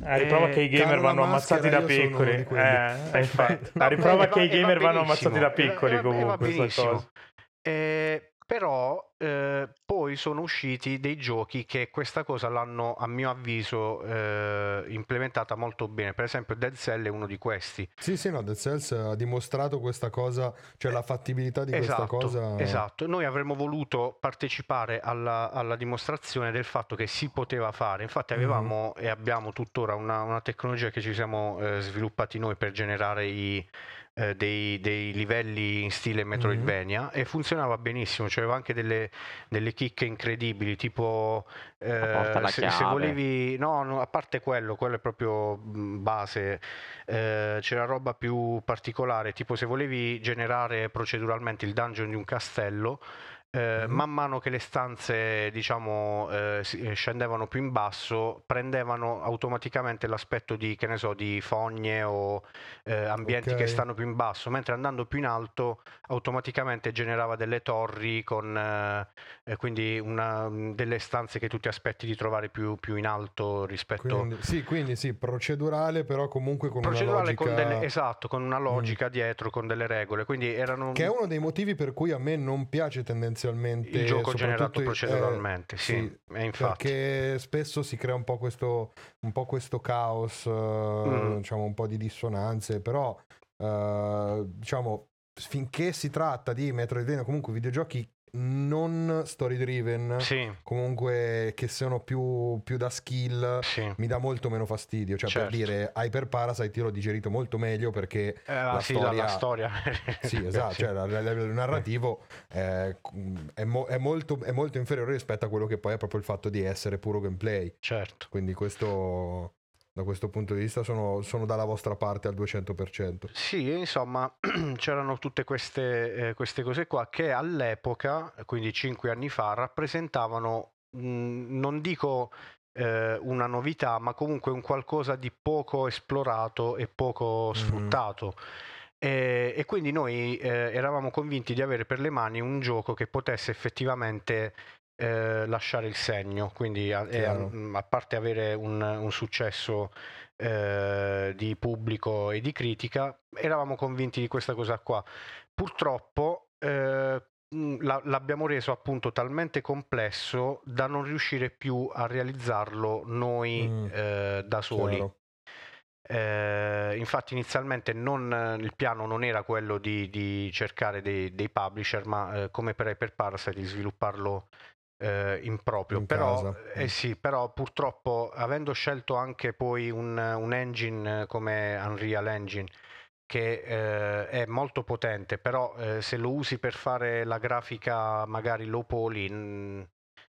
A riprova che i gamer vanno ammazzati da piccoli, infatti. A riprova che i gamer vanno ammazzati da piccoli, comunque questa cosa. Però poi sono usciti dei giochi che questa cosa l'hanno, a mio avviso, implementata molto bene. Per esempio Dead Cells è uno di questi. Sì, no, Dead Cells ha dimostrato questa cosa, cioè la fattibilità di questa cosa. Esatto, noi avremmo voluto partecipare alla dimostrazione del fatto che si poteva fare. Infatti avevamo e abbiamo tuttora una tecnologia che ci siamo sviluppati noi per generare dei livelli in stile Metroidvania e funzionava benissimo, c'aveva anche delle chicche incredibili, tipo se volevi a parte quello è proprio base, c'era roba più particolare, tipo se volevi generare proceduralmente il dungeon di un castello, man mano che le stanze, diciamo, scendevano più in basso, prendevano automaticamente l'aspetto di, che ne so, di fogne o ambienti che stanno più in basso, mentre andando più in alto automaticamente generava delle torri con quindi delle stanze che tu ti aspetti di trovare più in alto rispetto. Quindi procedurale, però comunque con procedurale una logica, con una logica dietro, con delle regole, quindi erano... Che è uno dei motivi per cui a me non piace tendenzialmente il gioco generato proceduralmente, e infatti perché spesso si crea un po' questo caos, diciamo un po' di dissonanze, però diciamo finché si tratta di Metroidvania, comunque videogiochi non story driven, sì, comunque che sono più da skill, sì, mi dà molto meno fastidio, cioè, certo, per dire HyperParasite io l'ho digerito molto meglio perché la storia sì, esatto, sì, cioè il narrativo è molto inferiore rispetto a quello che poi è proprio il fatto di essere puro gameplay, certo, quindi questo, da questo punto di vista sono dalla vostra parte al 200%. Sì, insomma, c'erano tutte queste cose qua che all'epoca, quindi 5 anni fa, rappresentavano, non dico una novità, ma comunque un qualcosa di poco esplorato e poco sfruttato. E quindi noi eravamo convinti di avere per le mani un gioco che potesse effettivamente lasciare il segno, quindi a parte avere un successo di pubblico e di critica, eravamo convinti di questa cosa qua. Purtroppo l'abbiamo reso appunto talmente complesso da non riuscire più a realizzarlo noi da soli. Chiaro. Infatti inizialmente il piano non era quello di cercare dei publisher, ma come per HyperParasite di svilupparlo in proprio, però, sì, però purtroppo avendo scelto anche poi un engine come Unreal Engine che è molto potente, però se lo usi per fare la grafica magari low poly,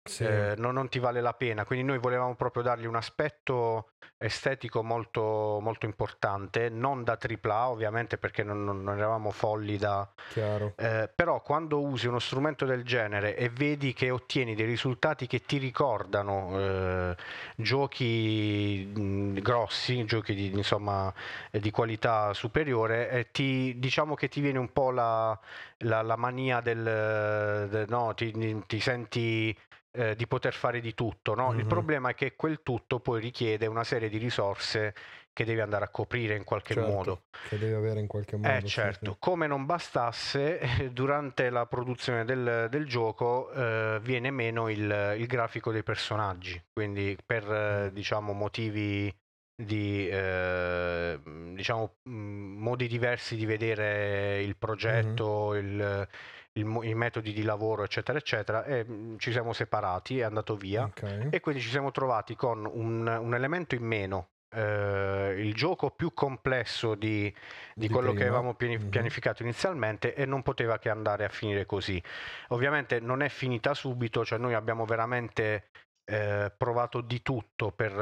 sì, non ti vale la pena, quindi noi volevamo proprio dargli un aspetto estetico molto, molto importante, non da AAA ovviamente perché non eravamo folli da... Chiaro. Però quando usi uno strumento del genere e vedi che ottieni dei risultati che ti ricordano giochi grossi, giochi di qualità superiore, diciamo che ti viene un po' la mania ti senti di poter fare di tutto, no? Il problema è che quel tutto poi richiede una serie di risorse che devi andare a coprire in qualche modo. Che devi avere in qualche modo. Certo, sì. Come non bastasse, durante la produzione del gioco viene meno il grafico dei personaggi, quindi per motivi di modi diversi di vedere il progetto, i metodi di lavoro, eccetera eccetera, e ci siamo separati, è andato via, okay, e quindi ci siamo trovati con un elemento in meno, il gioco più complesso di quello prima, che avevamo pianificato inizialmente, e non poteva che andare a finire così. Ovviamente non è finita subito, cioè noi abbiamo veramente provato di tutto per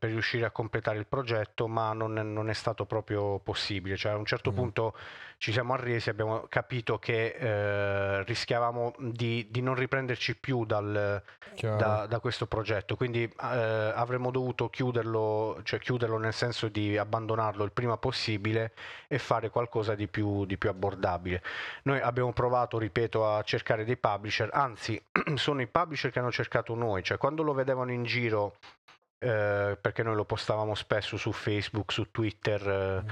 riuscire a completare il progetto, ma non è stato proprio possibile, cioè a un certo punto ci siamo arresi, abbiamo capito che rischiavamo di non riprenderci più da questo progetto, quindi avremmo dovuto chiuderlo nel senso di abbandonarlo il prima possibile e fare qualcosa di più abbordabile. Noi abbiamo provato, ripeto, a cercare dei publisher, anzi sono i publisher che hanno cercato noi, cioè quando lo vedevano in giro, perché noi lo postavamo spesso su Facebook, su Twitter,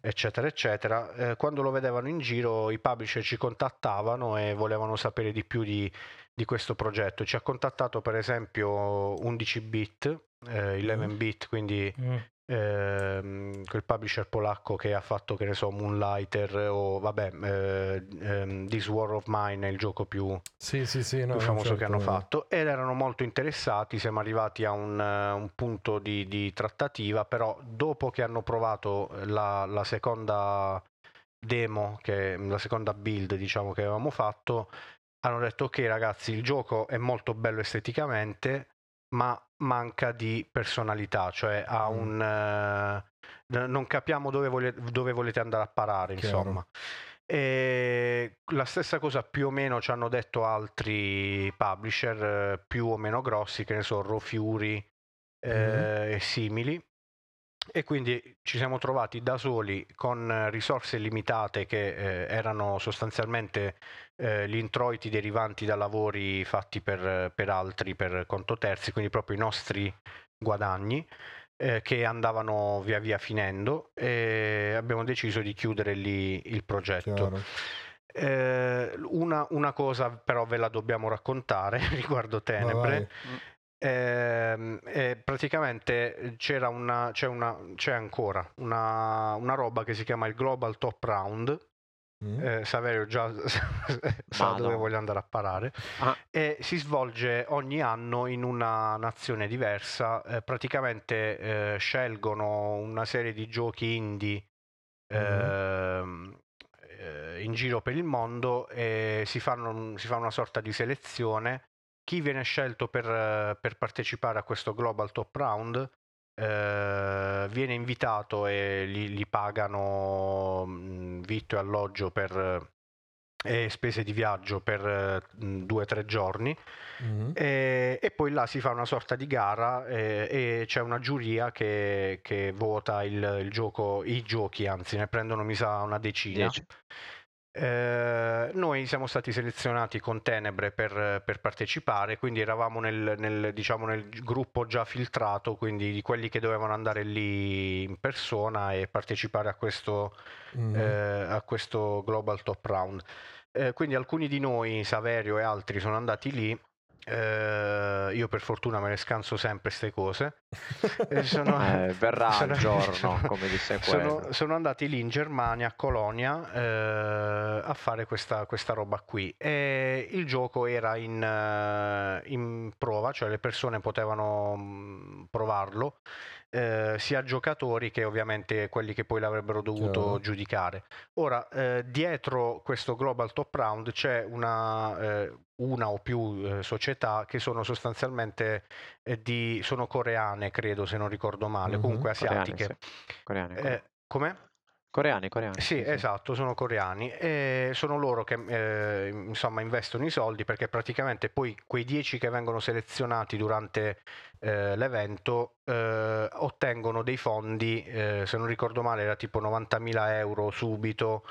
eccetera eccetera, quando lo vedevano in giro i publisher ci contattavano e volevano sapere di più di questo progetto. Ci ha contattato per esempio 11 bit, 11 bit, quindi quel publisher polacco che ha fatto, che ne so, Moonlighter o This War of Mine è il gioco più famoso che hanno fatto, ed erano molto interessati. Siamo arrivati a un punto di trattativa, però dopo che hanno provato la seconda demo, la seconda build che avevamo fatto, hanno detto ok ragazzi, il gioco è molto bello esteticamente ma manca di personalità, cioè ha non capiamo dove volete andare a parare. Chiaro. Insomma, e la stessa cosa più o meno ci hanno detto altri publisher più o meno grossi, che ne so, Raw Fury e simili, e quindi ci siamo trovati da soli con risorse limitate che erano sostanzialmente gli introiti derivanti da lavori fatti per altri, per conto terzi, quindi proprio i nostri guadagni che andavano via via finendo, e abbiamo deciso di chiudere lì il progetto. Una cosa però ve la dobbiamo raccontare riguardo Tenebre. Praticamente c'è ancora una roba che si chiama il Global Top Round, Saverio già sa dove voglio andare a parare. E si svolge ogni anno in una nazione diversa, praticamente scelgono una serie di giochi indie in giro per il mondo e si fa una sorta di selezione. Chi viene scelto per partecipare a questo Global Top Round viene invitato e gli pagano vitto e alloggio e spese di viaggio per 2-3 giorni e poi là si fa una sorta di gara e c'è una giuria che vota il gioco, i giochi, anzi ne prendono mi sa una decina. 10. Noi siamo stati selezionati con Tenebre per partecipare, quindi eravamo nel gruppo già filtrato, quindi di quelli che dovevano andare lì in persona e partecipare a questo Global Top Round. Quindi alcuni di noi, Saverio e altri, sono andati lì. Io per fortuna me ne scanso sempre queste cose. Sono andati lì in Germania, a Colonia, a fare questa roba qui. E il gioco era in prova, cioè le persone potevano provarlo, sia giocatori che ovviamente quelli che poi l'avrebbero dovuto giudicare. Ora, dietro questo Global Top Round c'è una o più società che sono sostanzialmente sono coreane, credo, se non ricordo male, comunque asiatiche. Coreani. Sì, esatto, sono coreani e sono loro che insomma investono i soldi, perché praticamente poi quei 10 che vengono selezionati durante l'evento ottengono dei fondi, se non ricordo male era tipo 90.000 euro subito,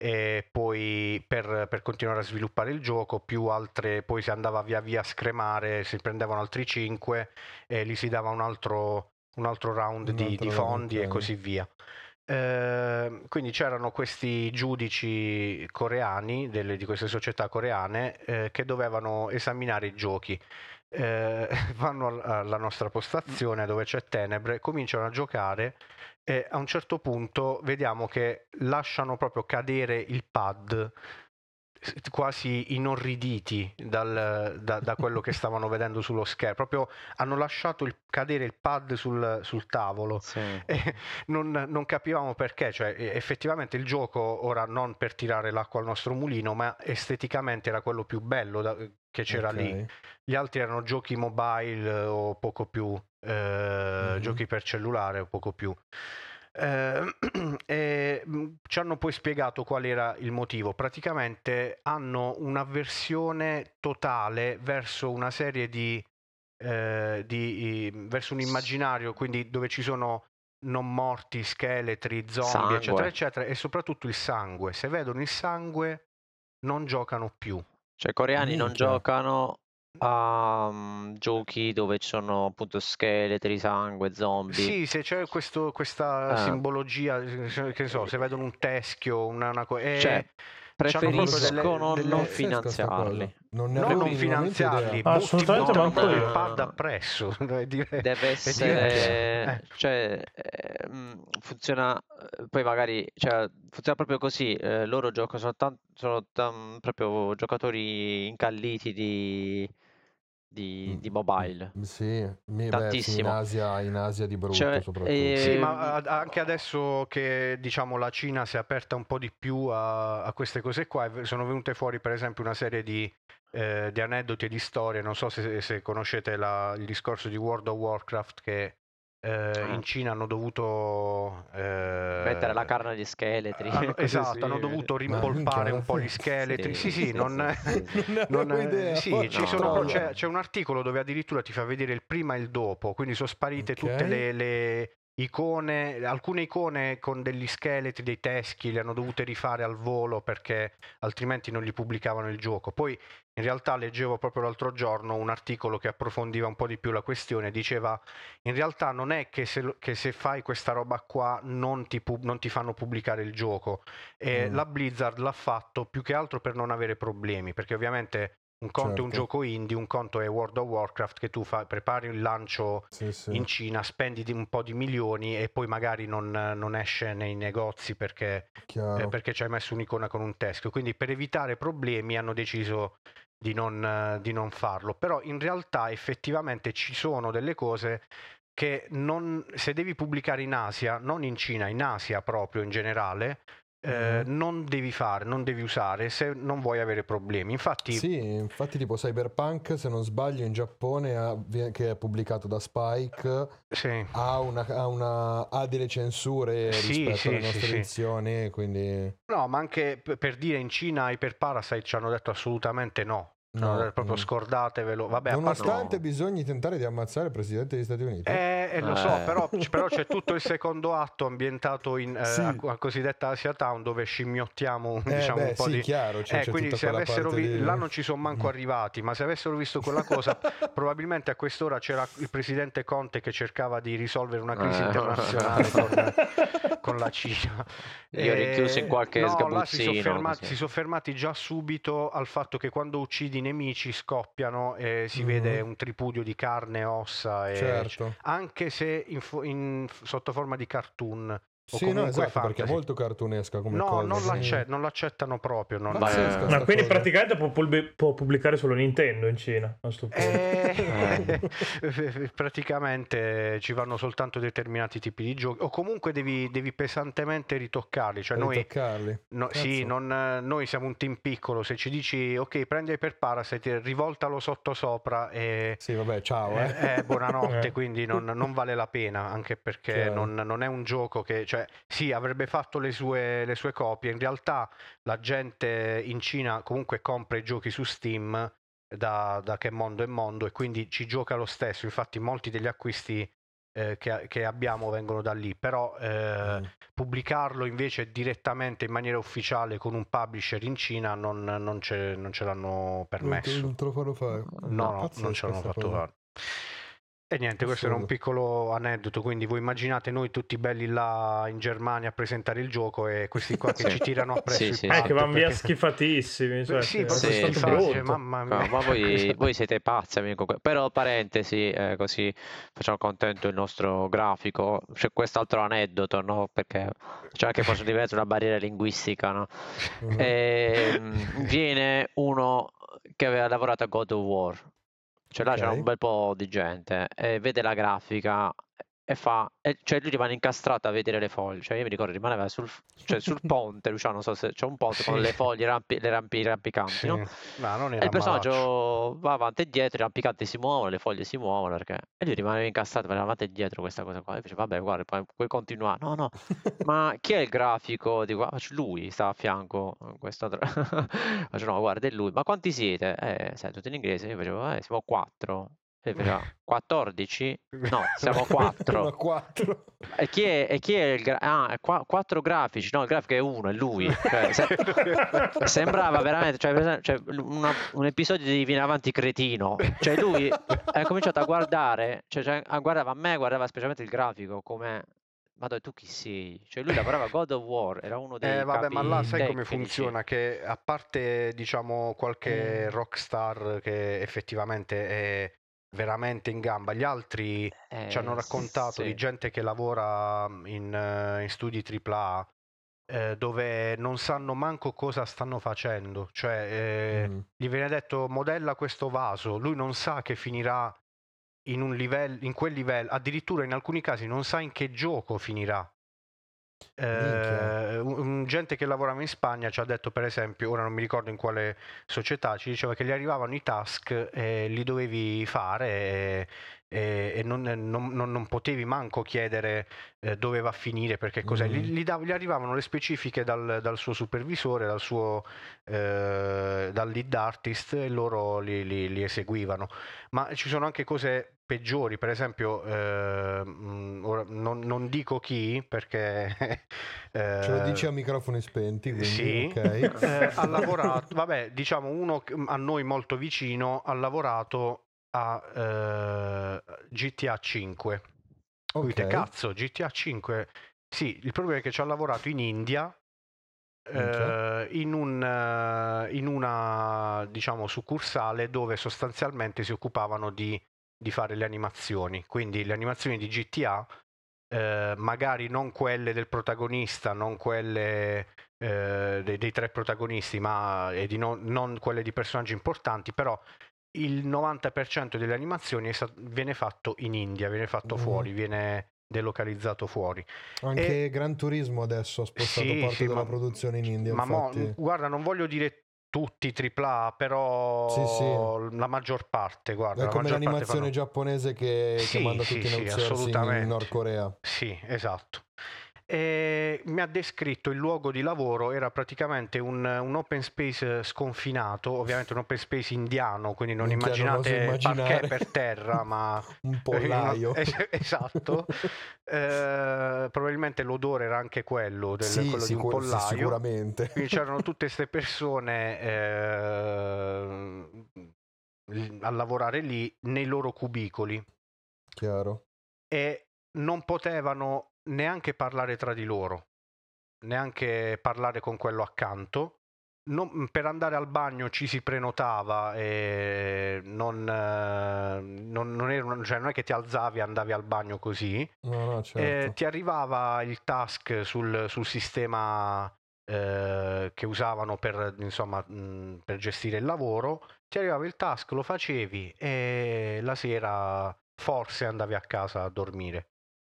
e poi per continuare a sviluppare il gioco, più altre, poi si andava via via a scremare, si prendevano altri 5 e lì si dava un altro round di fondi e così via. Quindi c'erano questi giudici coreani di queste società coreane che dovevano esaminare i giochi. Vanno alla nostra postazione dove c'è Tenebre, cominciano a giocare e a un certo punto vediamo che lasciano proprio cadere il pad, quasi inorriditi da quello che stavano vedendo sullo schermo. Proprio hanno lasciato cadere il pad sul tavolo, sì. E non capivamo perché, cioè effettivamente il gioco, ora non per tirare l'acqua al nostro mulino, ma esteticamente era quello più bello che c'era lì. Gli altri erano giochi mobile o poco più, giochi per cellulare o poco più. E ci hanno poi spiegato qual era il motivo. Praticamente hanno un'avversione totale verso una serie verso un immaginario, quindi dove ci sono non morti, scheletri, zombie, sangue, eccetera eccetera, e soprattutto il sangue. Se vedono il sangue non giocano più, cioè i coreani non giocano giochi dove ci sono appunto scheletri, sangue, zombie. Sì, se c'è questa simbologia, che so, se vedono un teschio, una cosa, cioè preferiscono non finanziarli, assolutamente, ma ancora il pad appresso deve essere, cioè funziona, poi magari, cioè, funziona proprio così. Loro giocano sono proprio giocatori incalliti di mobile, sì, tantissimo. In Asia di brutto, cioè, soprattutto. Sì, ma anche adesso che diciamo la Cina si è aperta un po' di più a queste cose qua, sono venute fuori per esempio una serie di aneddoti e di storie. Non so se conoscete il discorso di World of Warcraft, che in Cina hanno dovuto mettere la carne agli scheletri, esatto, sì. Hanno dovuto rimpolpare un po' gli scheletri, sì. C'è un articolo dove addirittura ti fa vedere il prima e il dopo, quindi sono sparite tutte le icone, alcune icone con degli scheletri, dei teschi, le hanno dovute rifare al volo perché altrimenti non gli pubblicavano il gioco. Poi in realtà leggevo proprio l'altro giorno un articolo che approfondiva un po' di più la questione, diceva in realtà non è che se fai questa roba qua non ti fanno pubblicare il gioco, la Blizzard l'ha fatto più che altro per non avere problemi, perché ovviamente Un conto certo. È un gioco indie, un conto è World of Warcraft che tu prepari il lancio in Cina, spendi un po' di milioni e poi magari non esce nei negozi perché ci hai messo un'icona con un teschio. Quindi per evitare problemi hanno deciso di non farlo. Però in realtà effettivamente ci sono delle cose che se devi pubblicare in Asia, non in Cina, in Asia proprio in generale, non devi usare se non vuoi avere problemi. Infatti tipo Cyberpunk, se non sbaglio, in Giappone che è pubblicato da Spike ha delle censure rispetto alle nostre edizioni, quindi no, ma anche per dire in Cina HyperParasite ci hanno detto assolutamente no, proprio scordatevelo. Vabbè, nonostante bisogni tentare di ammazzare il presidente degli Stati Uniti, lo so, però c'è tutto il secondo atto ambientato in a cosiddetta Asia Town, dove scimmiottiamo un po' di chiaro, quindi se avessero là non ci sono manco arrivati, ma se avessero visto quella cosa probabilmente a quest'ora c'era il presidente Conte che cercava di risolvere una crisi internazionale con la Cina. Io richiuso in qualche sgabuzzino. Là si sono fermati già subito al fatto che quando uccidi i nemici scoppiano e si vede un tripudio di carne e ossa, anche se sotto forma di cartoon. Perché è molto cartunesca come cosa. Non l'accettano proprio. Ma quindi praticamente può pubblicare solo Nintendo in Cina a sto punto. Praticamente ci vanno soltanto determinati tipi di giochi, o comunque devi pesantemente ritoccarli. Cioè noi siamo un team piccolo, se ci dici ok prendi HyperParasite, rivoltalo sotto sopra e buonanotte. Quindi non vale la pena, anche perché non è un gioco che avrebbe fatto le sue copie. In realtà la gente in Cina comunque compra i giochi su Steam da che mondo è mondo, e quindi ci gioca lo stesso. Infatti molti degli acquisti che abbiamo vengono da lì, però pubblicarlo invece direttamente in maniera ufficiale con un publisher in Cina non ce l'hanno permesso. Non te lo fanno fare? No, non ce l'hanno fatto fare. E niente, questo era un piccolo aneddoto. Quindi voi immaginate noi tutti belli là in Germania a presentare il gioco e questi qua che ci tirano appresso che vanno via schifatissimi. Mamma mia. No, ma voi siete pazzi, amico. Però parentesi, così facciamo contento il nostro grafico. C'è quest'altro aneddoto, no? Perché c'è anche forse diverso una barriera linguistica, no? E viene uno che aveva lavorato a God of War. C'era un bel po' di gente, e vede la grafica e lui rimane incastrato a vedere le foglie. Io mi ricordo rimaneva sul ponte, Luciano, non so se c'è un ponte con le foglie, rampicanti, no? No, non era, e il personaggio va avanti e dietro, i rampicanti si muovono, le foglie si muovono, perché e lui rimaneva incastrato per avanti e dietro questa cosa qua. E dice vabbè, guarda, puoi continuare. No, ma chi è il grafico? Dico, lui sta a fianco questa faccio no, guarda, è lui. Ma quanti siete? Sai, tutti in inglese. Io facevo siamo 4. 14? No, siamo 4. E chi è il quattro grafici? No, il grafico è uno, è lui. Sembrava veramente un episodio di Vino Avanti Cretino. Lui ha cominciato a guardare, guardava a me, guardava specialmente il grafico come... Ma dove tu chi sei? Lui lavorava a God of War, era uno dei capi. Ma là sai come funziona? Che a parte, diciamo, qualche rockstar che effettivamente è veramente in gamba, gli altri ci hanno raccontato di gente che lavora in studi AAA dove non sanno manco cosa stanno facendo, gli viene detto modella questo vaso, lui non sa che finirà in un livello, in quel livello, addirittura in alcuni casi non sa in che gioco finirà. Gente che lavorava in Spagna ci ha detto, per esempio, ora non mi ricordo in quale società, ci diceva che gli arrivavano i task e li dovevi fare e non potevi manco chiedere dove va a finire, perché cos'è. Gli arrivavano le specifiche dal suo supervisore, dal lead artist, e loro li eseguivano. Ma ci sono anche cose peggiori, per esempio ora non dico chi, perché ce lo dici a microfoni spenti, quindi ha lavorato, vabbè, diciamo uno a noi molto vicino, ha lavorato a GTA 5. Dite, cazzo, GTA 5? Sì, il problema è che ci ha lavorato in India in una diciamo succursale dove sostanzialmente si occupavano di fare le animazioni, quindi le animazioni di GTA, magari non quelle del protagonista, non quelle dei tre protagonisti, ma e di non quelle di personaggi importanti, però il 90% delle animazioni viene fatto in India, viene fatto fuori, viene delocalizzato fuori. Anche Gran Turismo adesso ha spostato parte della produzione in India. Ma guarda, non voglio dire tutti AAA, però la maggior parte, guarda, è come l'animazione giapponese che manda tutti in outsourcing in Nord Corea. Sì, esatto. E mi ha descritto il luogo di lavoro, era praticamente un open space sconfinato, ovviamente un open space indiano, quindi non immaginate parquet per terra, ma un pollaio, esatto. Probabilmente l'odore era anche quello, quello di un pollaio, sicuramente. Quindi c'erano tutte queste persone a lavorare lì nei loro cubicoli, chiaro, e non potevano neanche parlare tra di loro, neanche parlare con quello accanto. Per andare al bagno ci si prenotava e non era, cioè non è che ti alzavi e andavi al bagno così. No, certo. Ti arrivava il task sul sistema che usavano per gestire il lavoro, ti arrivava il task, lo facevi e la sera forse andavi a casa a dormire,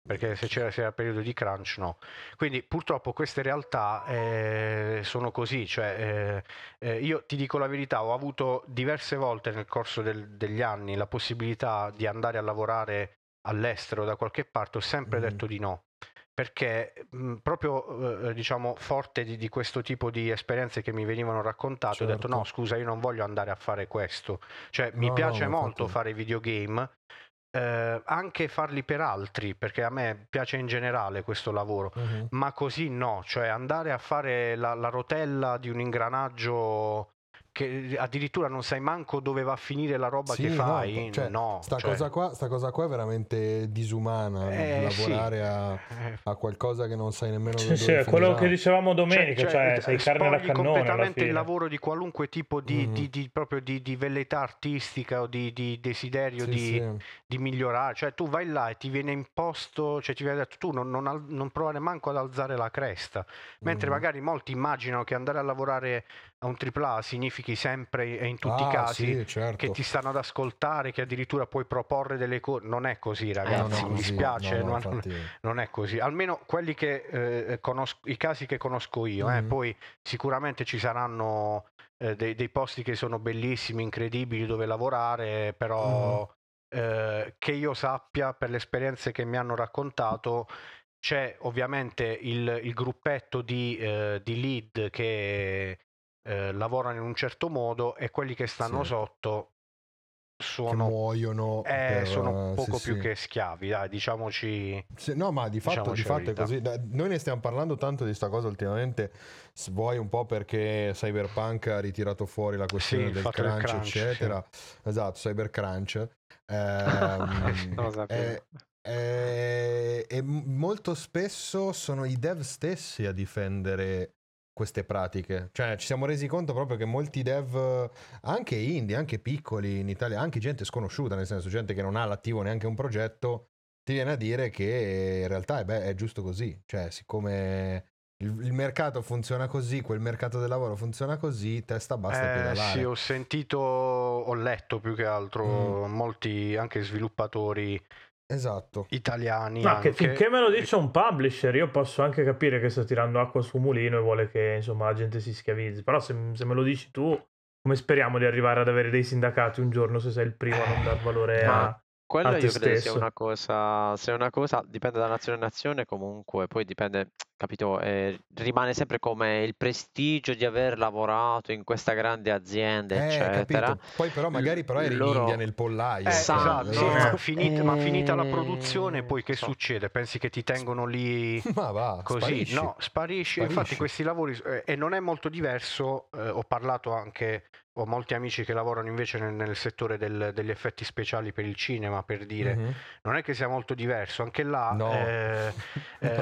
perché se era il periodo di crunch, no. Quindi purtroppo queste realtà sono così, cioè io ti dico la verità, ho avuto diverse volte nel corso degli anni la possibilità di andare a lavorare all'estero da qualche parte, ho sempre detto di no, perché proprio diciamo forte di questo tipo di esperienze che mi venivano raccontate, certo, ho detto no, scusa, io non voglio andare a fare questo, cioè mi piace molto fare videogame, anche farli per altri, perché a me piace in generale questo lavoro, ma così no, cioè andare a fare la rotella di un ingranaggio che addirittura non sai manco dove va a finire la roba che fai, sta cosa qua è veramente disumana, lavorare a qualcosa che non sai nemmeno dove finirà. Quello che dicevamo domenica, cioè sei carne alla cannone, completamente il lavoro di qualunque tipo di velleità artistica o di desiderio di migliorare, cioè tu vai là e ti viene imposto, cioè ti viene detto tu non provare manco ad alzare la cresta, mentre magari molti immaginano che andare a lavorare a un AAA significhi sempre e in tutti i casi che ti stanno ad ascoltare, che addirittura puoi proporre delle cose. Non è così, ragazzi, mi dispiace, non è così, almeno quelli che conosco, i casi che conosco io, poi sicuramente ci saranno dei posti che sono bellissimi, incredibili, dove lavorare, però che io sappia, per le esperienze che mi hanno raccontato, c'è ovviamente il gruppetto di lead che lavorano in un certo modo, e quelli che stanno sotto sono, che muoiono per, sono poco più che schiavi, dai, diciamoci. No, ma di fatto è così. Noi ne stiamo parlando tanto di sta cosa ultimamente, vuoi un po' perché Cyberpunk ha ritirato fuori la questione del crunch eccetera, esatto, Cybercrunch e molto spesso sono i dev stessi a difendere queste pratiche, cioè ci siamo resi conto proprio che molti dev, anche indie, anche piccoli in Italia, anche gente sconosciuta, nel senso gente che non ha all'attivo neanche un progetto, ti viene a dire che in realtà è giusto così, cioè siccome il mercato funziona così, quel mercato del lavoro funziona così, testa basta pedalare. Sì, ho letto più che altro molti anche sviluppatori italiani, ma anche. Che finché me lo dice un publisher, io posso anche capire che sta tirando acqua sul mulino e vuole che insomma la gente si schiavizzi, però se me lo dici tu, come speriamo di arrivare ad avere dei sindacati un giorno se sei il primo a non dar valore a quello? Io credo sia una cosa, se è una cosa dipende da nazione a nazione, comunque poi dipende, capito, rimane sempre come il prestigio di aver lavorato in questa grande azienda, eccetera. Capito. Poi però magari però eri in India nel pollaio, esatto. Ma finita la produzione, poi che succede? Pensi che ti tengono lì così? Sparisci. No, sparisci. Infatti questi lavori, e non è molto diverso, ho parlato anche, ho molti amici che lavorano invece nel settore degli effetti speciali per il cinema, per dire, non è che sia molto diverso, anche là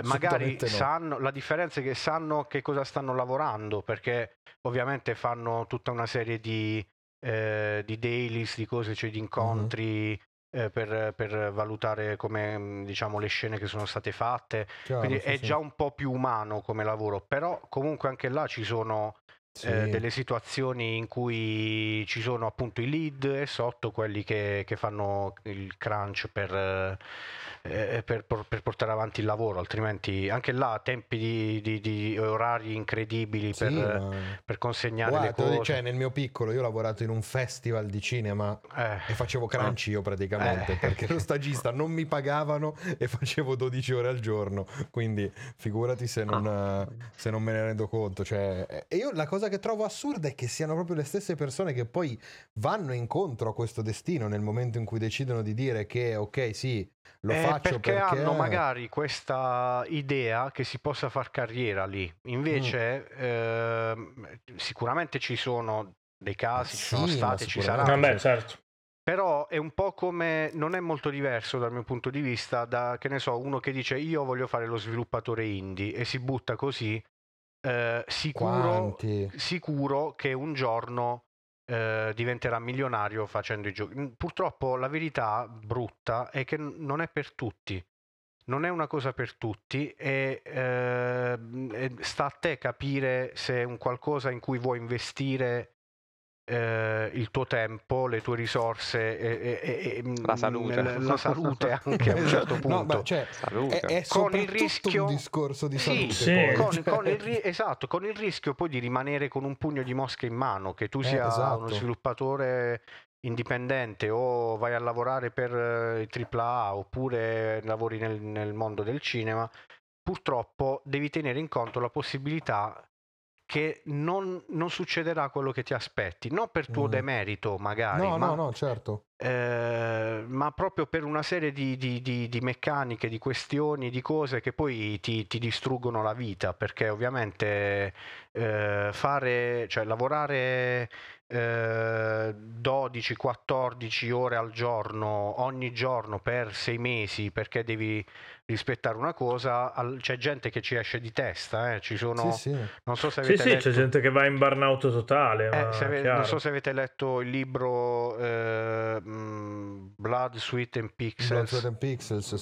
magari sanno la differenza è che sanno che cosa stanno lavorando, perché ovviamente fanno tutta una serie di dailies, di cose, cioè di incontri per valutare come, diciamo, le scene che sono state fatte. Chiaro, quindi sì, è già un po' più umano come lavoro, però comunque anche là ci sono delle situazioni in cui ci sono appunto i lead e sotto quelli che fanno il crunch per portare avanti il lavoro, altrimenti anche là tempi di orari incredibili per consegnare, guarda, le cose. Cioè, nel mio piccolo io ho lavorato in un festival di cinema e facevo crunch io praticamente, perché ero stagista, non mi pagavano e facevo 12 ore al giorno, quindi figurati se non me ne rendo conto, cioè, e io la cosa che trovo assurda è che siano proprio le stesse persone che poi vanno incontro a questo destino nel momento in cui decidono di dire che ok, sì, lo faccio perché hanno magari questa idea che si possa far carriera lì. Invece sicuramente ci sono dei casi, ci sono stati, ci saranno. Vabbè, certo. Però è un po' come, non è molto diverso dal mio punto di vista da, che ne so, uno che dice io voglio fare lo sviluppatore indie e si butta così. Sicuro che un giorno diventerà milionario facendo i giochi. Purtroppo la verità brutta è che non è per tutti, non è una cosa per tutti, e sta a te capire se è un qualcosa in cui vuoi investire il tuo tempo, le tue risorse e la salute anche a un certo punto, no, cioè, è con il rischio un discorso di salute, poi. Con il rischio poi di rimanere con un pugno di mosche in mano, che tu sia uno sviluppatore indipendente o vai a lavorare per il AAA oppure lavori nel mondo del cinema. Purtroppo devi tenere in conto la possibilità che non succederà quello che ti aspetti, non per tuo demerito magari, certo, ma proprio per una serie di meccaniche, di questioni, di cose che poi ti distruggono la vita, perché ovviamente lavorare 12-14 ore al giorno, ogni giorno per 6 mesi, perché devi rispettare una cosa, c'è gente che ci esce di testa, ci sono non so se avete letto, c'è gente che va in burnout totale, non so se avete letto il libro Blood, Sweet and Pixels.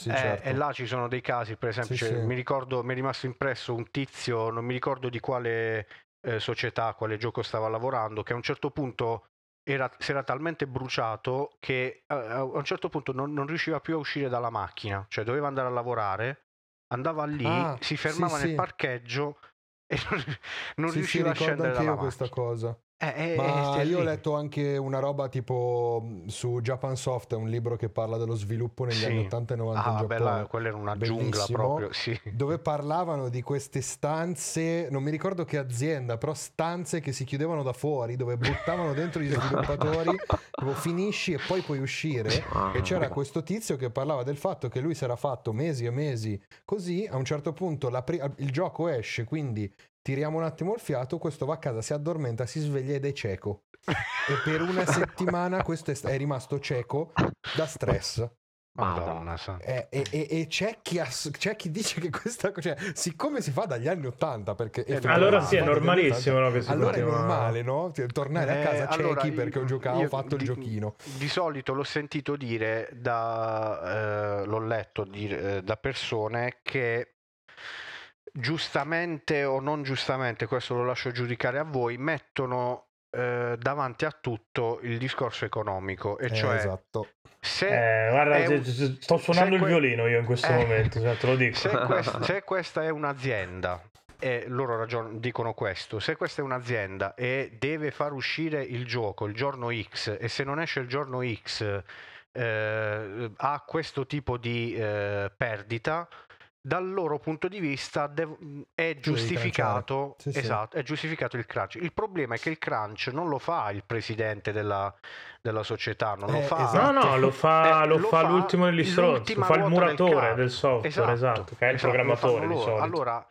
E là ci sono dei casi, per esempio mi ricordo, mi è rimasto impresso un tizio, non mi ricordo di quale società, quale gioco stava lavorando, che a un certo punto si era talmente bruciato che a un certo punto non riusciva più a uscire dalla macchina, cioè doveva andare a lavorare, andava lì, si fermava nel parcheggio e non riusciva a scendere dalla macchina. Questa cosa. Ma io ho letto anche una roba tipo su Japan Soft, è un libro che parla dello sviluppo negli anni 80 e 90 in Giappone. Quella era una giungla proprio, dove parlavano di queste stanze, non mi ricordo che azienda, però stanze che si chiudevano da fuori, dove buttavano dentro gli sviluppatori tipo, finisci e poi puoi uscire. E c'era questo tizio che parlava del fatto che lui si era fatto mesi e mesi così, a un certo punto il gioco esce, quindi tiriamo un attimo il fiato, questo va a casa, si addormenta, si sveglia ed è cieco. E per una settimana questo è rimasto cieco da stress. Madonna. E c'è chi dice che questa cosa, cioè, siccome si fa dagli anni 80, perché allora è normalissimo, no, che si allora continua. È normale, no? Tornare a casa ciechi perché ho fatto il giochino. Di solito l'ho sentito dire l'ho letto dire da persone che, giustamente o non giustamente, questo lo lascio giudicare a voi, mettono davanti a tutto il discorso economico, e cioè sto suonando il violino io in questo momento, te lo dico. Se questa è un'azienda e loro dicono questo, se questa è un'azienda e deve far uscire il gioco il giorno X e se non esce il giorno X ha questo tipo di perdita, dal loro punto di vista è giustificato, è giustificato il crunch. Il problema è che il crunch non lo fa il presidente della società, non lo fa. Lo fa l'ultimo degli stronzi, lo fa il muratore del software, che è il programmatore di solito. Allora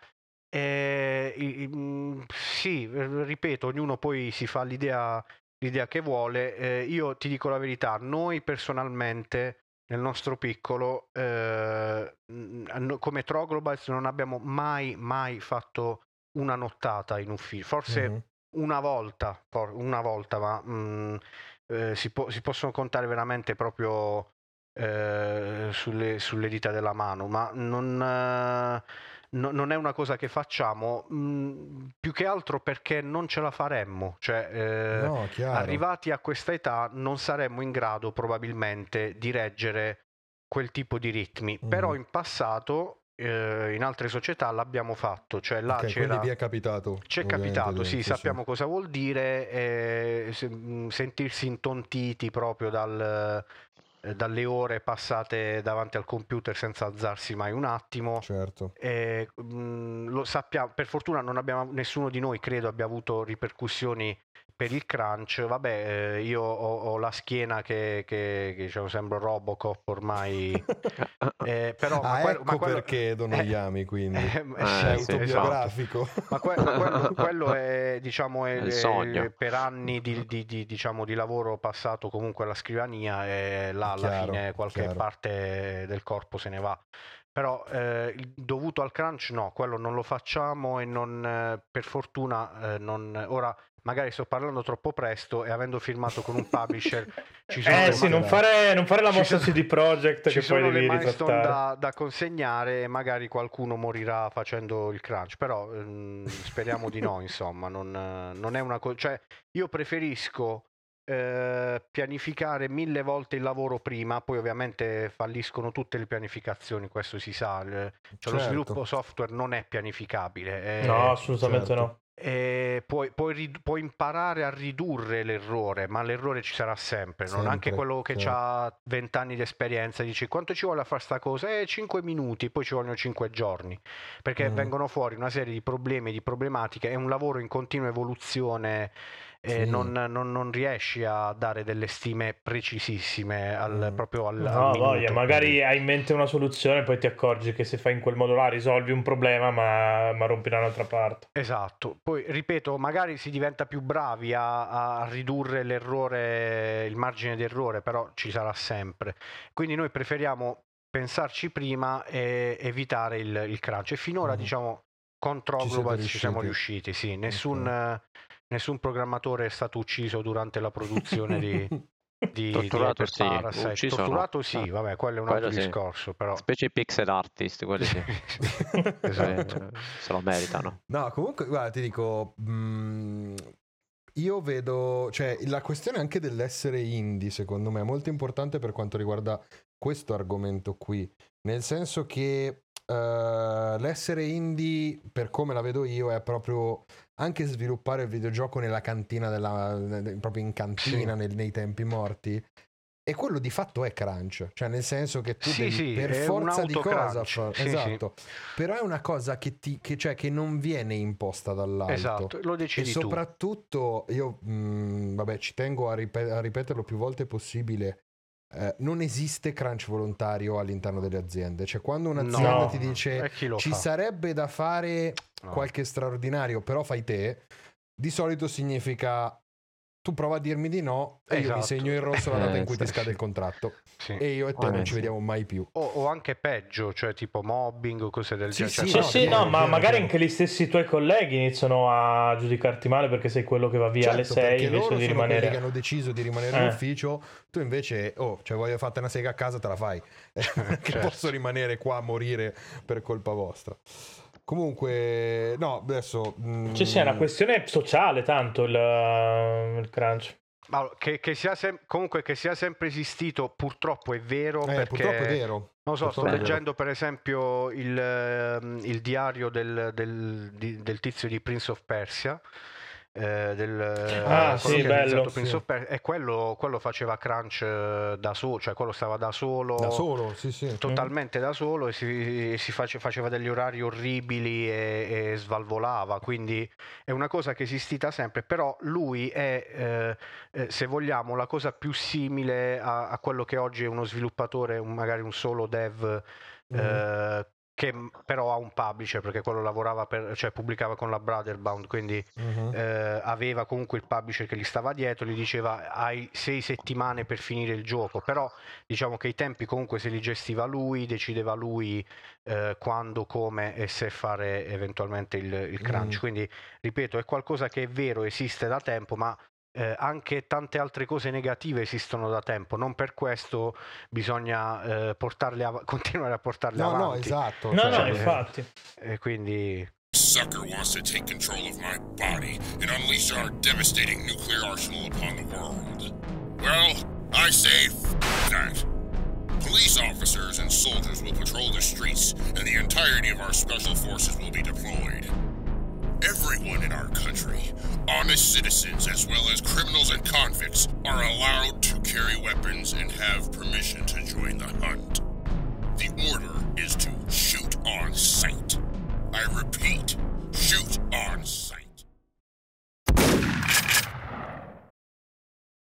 ripeto, ognuno poi si fa l'idea che vuole. Io ti dico la verità, noi personalmente nel nostro piccolo, come Troglobytes non abbiamo mai fatto una nottata in ufficio, forse una volta, ma si possono contare veramente proprio sulle dita della mano, ma non è una cosa che facciamo, più che altro perché non ce la faremmo, cioè no, arrivati a questa età non saremmo in grado probabilmente di reggere quel tipo di ritmi, però in passato in altre società l'abbiamo fatto, cioè là c'era, quindi vi è capitato, ci è capitato, sì, sappiamo cosa vuol dire, sentirsi intontiti proprio dalle ore passate davanti al computer senza alzarsi mai un attimo. Certo. E, lo sappiamo, per fortuna non abbiamo, nessuno di noi credo abbia avuto ripercussioni per il crunch. Vabbè, io ho la schiena che diciamo, sembro Robocop ormai, però ecco perché Edo no Yami, quindi è autobiografico, esatto. ma quello è, diciamo, è il sogno. Per anni di lavoro passato comunque alla scrivania, e là alla fine qualche parte del corpo se ne va, però dovuto al crunch no, quello non lo facciamo, e non, per fortuna non, ora magari sto parlando troppo presto, e avendo firmato con un publisher ci sono non fare la mossa CD Projekt, che poi devi ritrattare da consegnare, e magari qualcuno morirà facendo il crunch, però speriamo di no, insomma, non è una cosa, cioè io preferisco pianificare 1000 volte il lavoro prima, poi ovviamente falliscono tutte le pianificazioni, questo si sa, lo sviluppo software non è pianificabile, no, assolutamente no. E puoi imparare a ridurre l'errore, ma l'errore ci sarà sempre. Non anche quello che ha 20 anni di esperienza, dici quanto ci vuole a fare sta cosa? 5 minuti, poi ci vogliono 5 giorni, perché vengono fuori una serie di problemi, di problematiche, è un lavoro in continua evoluzione, non riesci a dare delle stime precisissime proprio al minuto. Voglia, magari hai in mente una soluzione, poi ti accorgi che se fai in quel modo là risolvi un problema, ma rompi da un'altra parte. Esatto. Poi ripeto, magari si diventa più bravi a ridurre l'errore, il margine d'errore, però ci sarà sempre. Quindi noi preferiamo pensarci prima e evitare il crunch, e finora diciamo con Troglobytes ci siamo riusciti, sì, nessun programmatore è stato ucciso durante la produzione di torturato, di HyperParasite. Sì, torturato no. Sì, vabbè, quello è un altro discorso, però specie i pixel artist, quelli sì. Esatto. Se lo meritano. No, comunque guarda, ti dico, io vedo, cioè la questione anche dell'essere indie secondo me è molto importante per quanto riguarda questo argomento qui, nel senso che l'essere indie, per come la vedo io, è proprio anche sviluppare il videogioco nella cantina proprio in cantina, sì, nei tempi morti, e quello di fatto è crunch, cioè nel senso che tu devi, per forza di cosa, esatto, però è una cosa che non viene imposta dall'alto, esatto, lo decidi, e soprattutto tu. Io ci tengo a ripeterlo più volte possibile. Non esiste crunch volontario all'interno delle aziende, cioè quando un'azienda ti dice ci sarebbe da fare qualche straordinario, però fai te, di solito significa tu prova a dirmi di no, e io mi segno in rosso la data in cui ti scade il contratto, e io e te non ci vediamo mai più, o anche peggio, cioè tipo mobbing o cose del genere. Magari anche gli stessi tuoi colleghi iniziano a giudicarti male perché sei quello che va via alle 6 invece di rimanere, quelli che hanno deciso di rimanere in ufficio, tu invece voglio fatta una sega a casa, te la fai, che posso rimanere qua a morire per colpa vostra. Comunque, no, adesso c'è una questione sociale, tanto il crunch. Che sia sempre esistito, purtroppo è vero, perché purtroppo è vero. Non so, sto leggendo per esempio il diario del tizio di Prince of Persia. Bello. Prince of Persia, e quello faceva crunch da solo, cioè quello stava da solo totalmente da solo, e si faceva degli orari orribili e svalvolava, quindi è una cosa che è esistita sempre, però lui è se vogliamo la cosa più simile a quello che oggi è uno sviluppatore, magari un solo dev che però ha un publisher, perché quello lavorava per, cioè pubblicava con la Brøderbund, quindi aveva comunque il publisher che gli stava dietro, gli diceva hai 6 settimane per finire il gioco, però diciamo che i tempi comunque se li gestiva lui, decideva lui quando, come e se fare eventualmente il crunch. Quindi ripeto, è qualcosa che è vero, esiste da tempo, ma anche tante altre cose negative esistono da tempo, non per questo bisogna portarle continuare a portarle avanti. No, esatto. No, cioè, no, infatti. Quindi Sucker wants to take control of my body and unleash our devastating nuclear arsenal upon the world. Well, I say that. Police officers and soldiers will patrol the streets and the entirety of our special forces will be deployed. Everyone in our country, honest citizens as well as criminals and convicts, are allowed to carry weapons and have